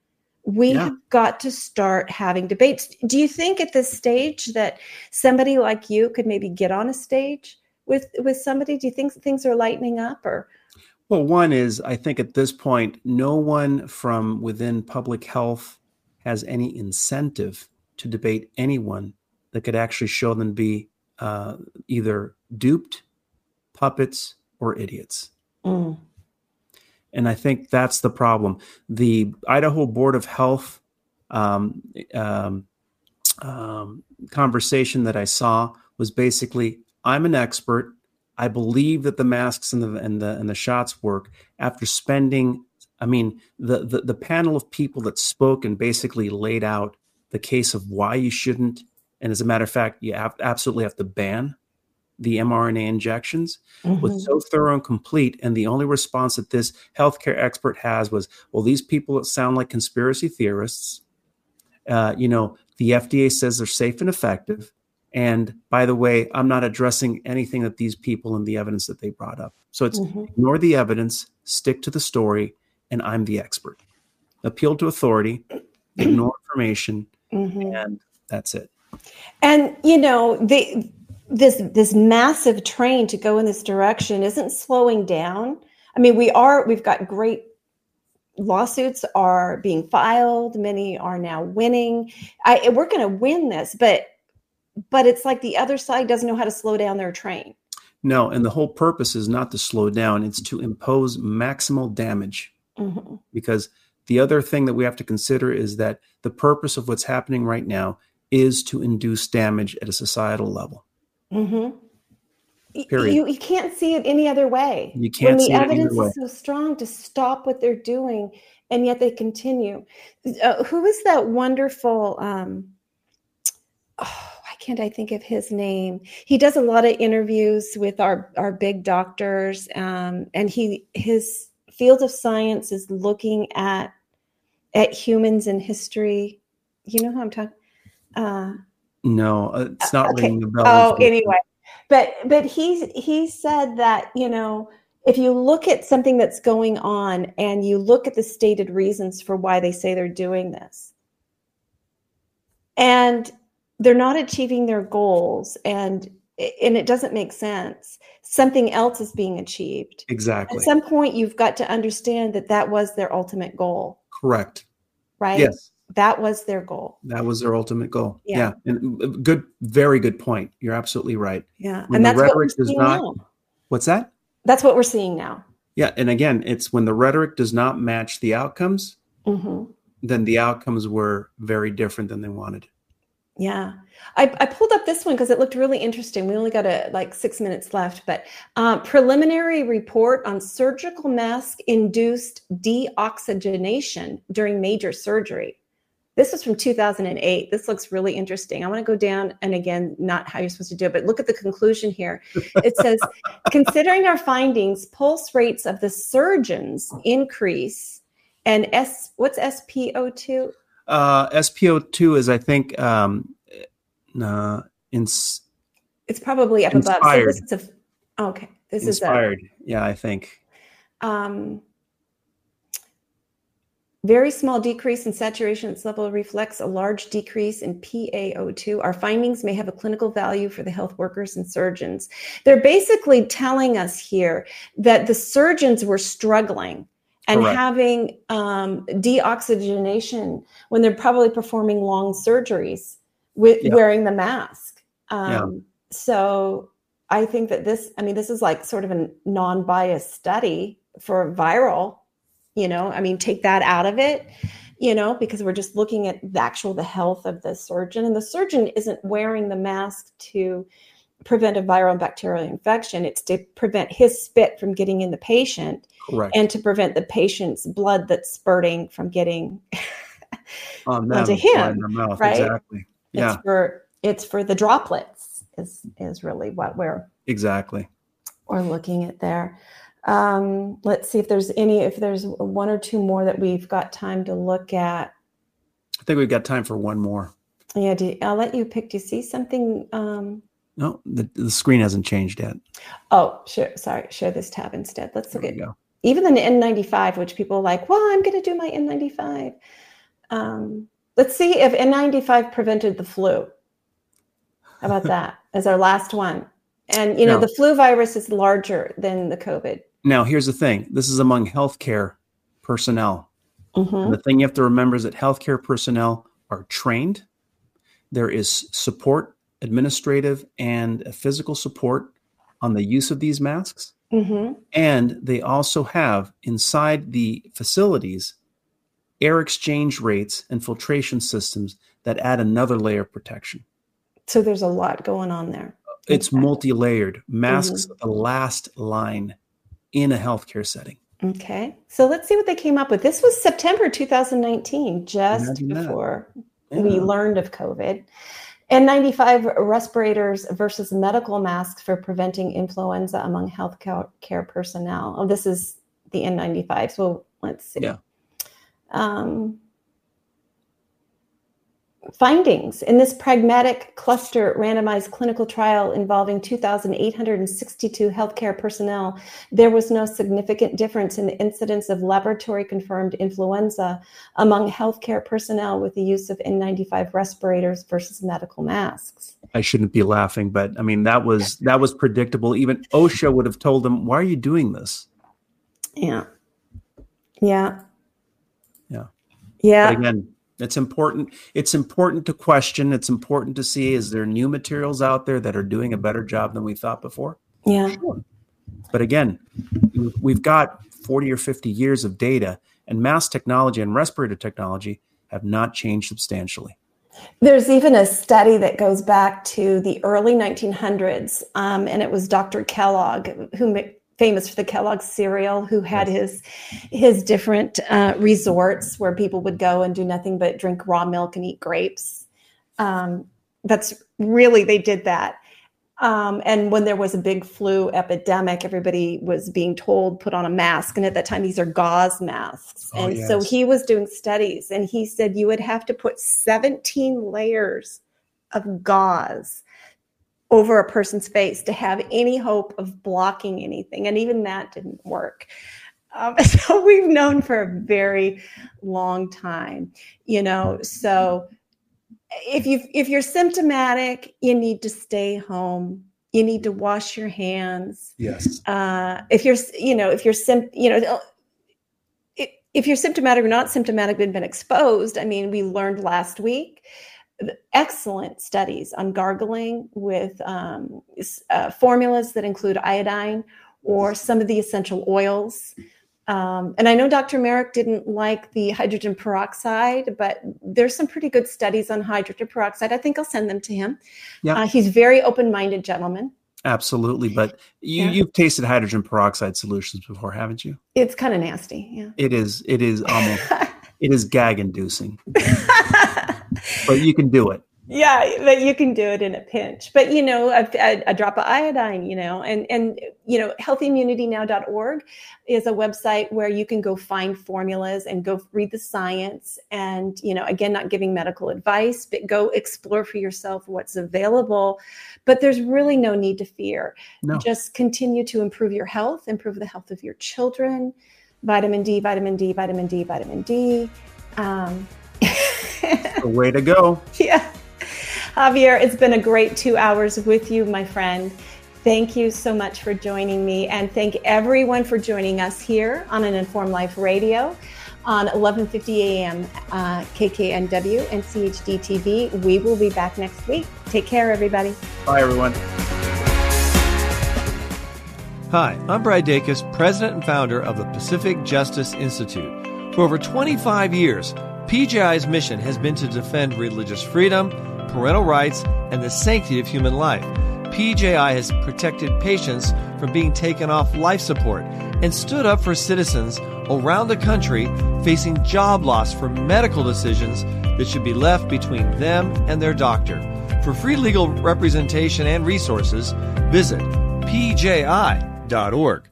We have got to start having debates. Do you think at this stage that somebody like you could maybe get on a stage with somebody? Do you think things are lightening up? Or? Well, one is, I think at this point, no one from within public health has any incentive to debate anyone that could actually show them to be either duped, puppets, or idiots. Mm. And I think that's the problem. The Idaho Board of Health conversation that I saw was basically, I'm an expert. I believe that the masks and the shots work. After spending, I mean, the panel of people that spoke and basically laid out the case of why you shouldn't. And as a matter of fact, you absolutely have to ban the mRNA injections. Mm-hmm. Was so thorough and complete. And the only response that this healthcare expert has was, well, these people sound like conspiracy theorists. You know, the FDA says they're safe and effective. And by the way, I'm not addressing anything that these people and the evidence that they brought up. So it's ignore the evidence, stick to the story, and I'm the expert. Appeal to authority, ignore information, and that's it. And, you know, this massive train to go in this direction isn't slowing down. I mean, we've got great lawsuits are being filed. Many are now winning. We're going to win this, but it's like the other side doesn't know how to slow down their train. No. And the whole purpose is not to slow down. It's to impose maximal damage because the other thing that we have to consider is that the purpose of what's happening right now is to induce damage at a societal level. Period. You can't see it any other way. You can't see it any other way. When the evidence is so strong to stop what they're doing, and yet they continue. Who is that wonderful, why can't I think of his name? He does a lot of interviews with our big doctors, and his field of science is looking at humans in history. You know who I'm talking about? No, it's not ringing the bell. Oh, anyway, but he said that, you know, if you look at something that's going on and you look at the stated reasons for why they say they're doing this, and they're not achieving their goals, and it doesn't make sense, something else is being achieved. Exactly. At some point, you've got to understand that was their ultimate goal. Correct. Right? Yes. That was their goal. That was their ultimate goal. Yeah. And good, very good point. You're absolutely right. Yeah. When and that's the rhetoric what we're seeing now. What's that? That's what we're seeing now. Yeah. And again, it's when the rhetoric does not match the outcomes, then the outcomes were very different than they wanted. Yeah. I pulled up this one because it looked really interesting. We only got 6 minutes left, but preliminary report on surgical mask induced deoxygenation during major surgery. This was from 2008. This looks really interesting. I want to go down and again, not how you're supposed to do it, but look at the conclusion here. It says, considering our findings, pulse rates of the surgeons increase and what's SpO2? SpO2 is, I think, it's probably up inspired. Above. So this is okay. This inspired. Yeah, I think. Very small decrease in saturation level reflects a large decrease in PaO2. Our findings may have a clinical value for the health workers and surgeons. They're basically telling us here that the surgeons were struggling and having deoxygenation when they're probably performing long surgeries with wearing the mask. So I think that this, I mean, this is like sort of a non-biased study for viral, you know, I mean, take that out of it, you know, because we're just looking at the actual, the health of the surgeon, and the surgeon isn't wearing the mask to prevent a viral and bacterial infection. It's to prevent his spit from getting in the patient and to prevent the patient's blood that's spurting from getting onto him. Right? Exactly. Yeah. It's for the droplets is really what we're looking at there. Let's see if there's any, if there's one or two more that we've got time to look at. I think we've got time for one more. Yeah. I'll let you pick. Do you see something? No, the screen hasn't changed yet. Oh, sure. Sorry. Share this tab instead. Let's look at even an N95, which people are like, well, I'm going to do my N95. Let's see if N95 prevented the flu. How about that as our last one? And, you know, the flu virus is larger than the COVID. Now, here's the thing. This is among healthcare personnel. Mm-hmm. And the thing you have to remember is that healthcare personnel are trained. There is support, administrative and physical support on the use of these masks. Mm-hmm. And they also have inside the facilities air exchange rates and filtration systems that add another layer of protection. So there's a lot going on there. It's multi-layered. Masks are the last line in a healthcare setting. Okay. So let's see what they came up with. This was September 2019, just before we learned of COVID. N95 respirators versus medical masks for preventing influenza among healthcare personnel. Oh, this is the N95. So let's see. Yeah. Findings in this pragmatic cluster randomized clinical trial involving 2,862 healthcare personnel, there was no significant difference in the incidence of laboratory-confirmed influenza among healthcare personnel with the use of N95 respirators versus medical masks. I shouldn't be laughing, but I mean, that was predictable. Even OSHA would have told them, why are you doing this? Yeah. But again, it's important. It's important to question. It's important to see, is there new materials out there that are doing a better job than we thought before? Yeah. Sure. But again, we've got 40 or 50 years of data, and mask technology and respirator technology have not changed substantially. There's even a study that goes back to the early 1900s, and it was Dr. Kellogg, who famous for the Kellogg cereal, who had his different resorts where people would go and do nothing but drink raw milk and eat grapes. That's really, they did that. And when there was a big flu epidemic, everybody was being told, put on a mask. And at that time, these are gauze masks. Oh, and so he was doing studies, and he said you would have to put 17 layers of gauze over a person's face to have any hope of blocking anything. And even that didn't work. So we've known for a very long time, you know, so if you're symptomatic, you need to stay home. You need to wash your hands. Yes. If you're symptomatic or not symptomatic, but been exposed, I mean, we learned last week, excellent studies on gargling with formulas that include iodine or some of the essential oils. And I know Dr. Merrick didn't like the hydrogen peroxide, but there's some pretty good studies on hydrogen peroxide. I think I'll send them to him. Yeah. He's a very open-minded gentleman. Absolutely. But you've tasted hydrogen peroxide solutions before, haven't you? It's kind of nasty. Yeah, it is almost, it is gag-inducing. But you can do it. Yeah, but you can do it in a pinch. But, you know, a drop of iodine, you know, and you know, healthimmunitynow.org is a website where you can go find formulas and go read the science. And, you know, again, not giving medical advice, but go explore for yourself what's available. But there's really no need to fear. No. Just continue to improve your health, improve the health of your children. Vitamin D, vitamin D, vitamin D, vitamin D. The way to go. Yeah. Javier, it's been a great 2 hours with you, my friend. Thank you so much for joining me, and thank everyone for joining us here on an Informed Life Radio on 1150 AM KKNW and CHD TV. We will be back next week. Take care, everybody. Bye, everyone. Hi, I'm Brad Dacus, president and founder of the Pacific Justice Institute. For over 25 years, PJI's mission has been to defend religious freedom, parental rights, and the sanctity of human life. PJI has protected patients from being taken off life support and stood up for citizens around the country facing job loss for medical decisions that should be left between them and their doctor. For free legal representation and resources, visit pji.org.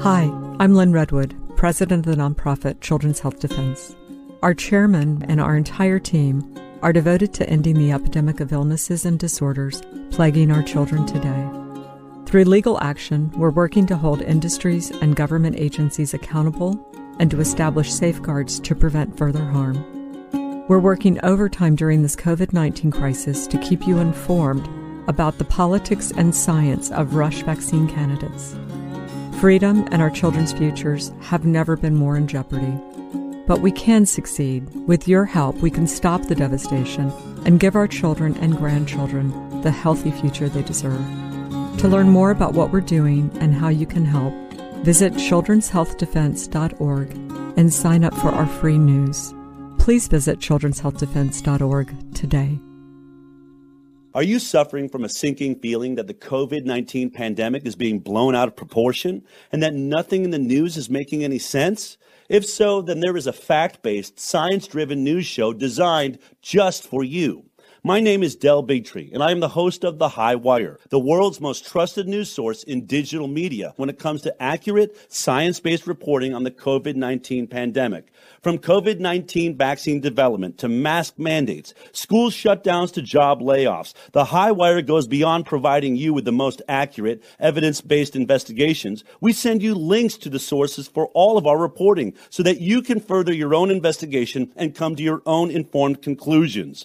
Hi, I'm Lynn Redwood, president of the nonprofit Children's Health Defense. Our chairman and our entire team are devoted to ending the epidemic of illnesses and disorders plaguing our children today. Through legal action, we're working to hold industries and government agencies accountable and to establish safeguards to prevent further harm. We're working overtime during this COVID-19 crisis to keep you informed about the politics and science of rush vaccine candidates. Freedom and our children's futures have never been more in jeopardy. But we can succeed. With your help, we can stop the devastation and give our children and grandchildren the healthy future they deserve. To learn more about what we're doing and how you can help, visit childrenshealthdefense.org and sign up for our free news. Please visit childrenshealthdefense.org today. Are you suffering from a sinking feeling that the COVID-19 pandemic is being blown out of proportion and that nothing in the news is making any sense? If so, then there is a fact-based, science-driven news show designed just for you. My name is Del Bigtree, and I am the host of The High Wire, the world's most trusted news source in digital media when it comes to accurate, science-based reporting on the COVID-19 pandemic. From COVID-19 vaccine development to mask mandates, school shutdowns to job layoffs, The High Wire goes beyond providing you with the most accurate, evidence-based investigations. We send you links to the sources for all of our reporting so that you can further your own investigation and come to your own informed conclusions.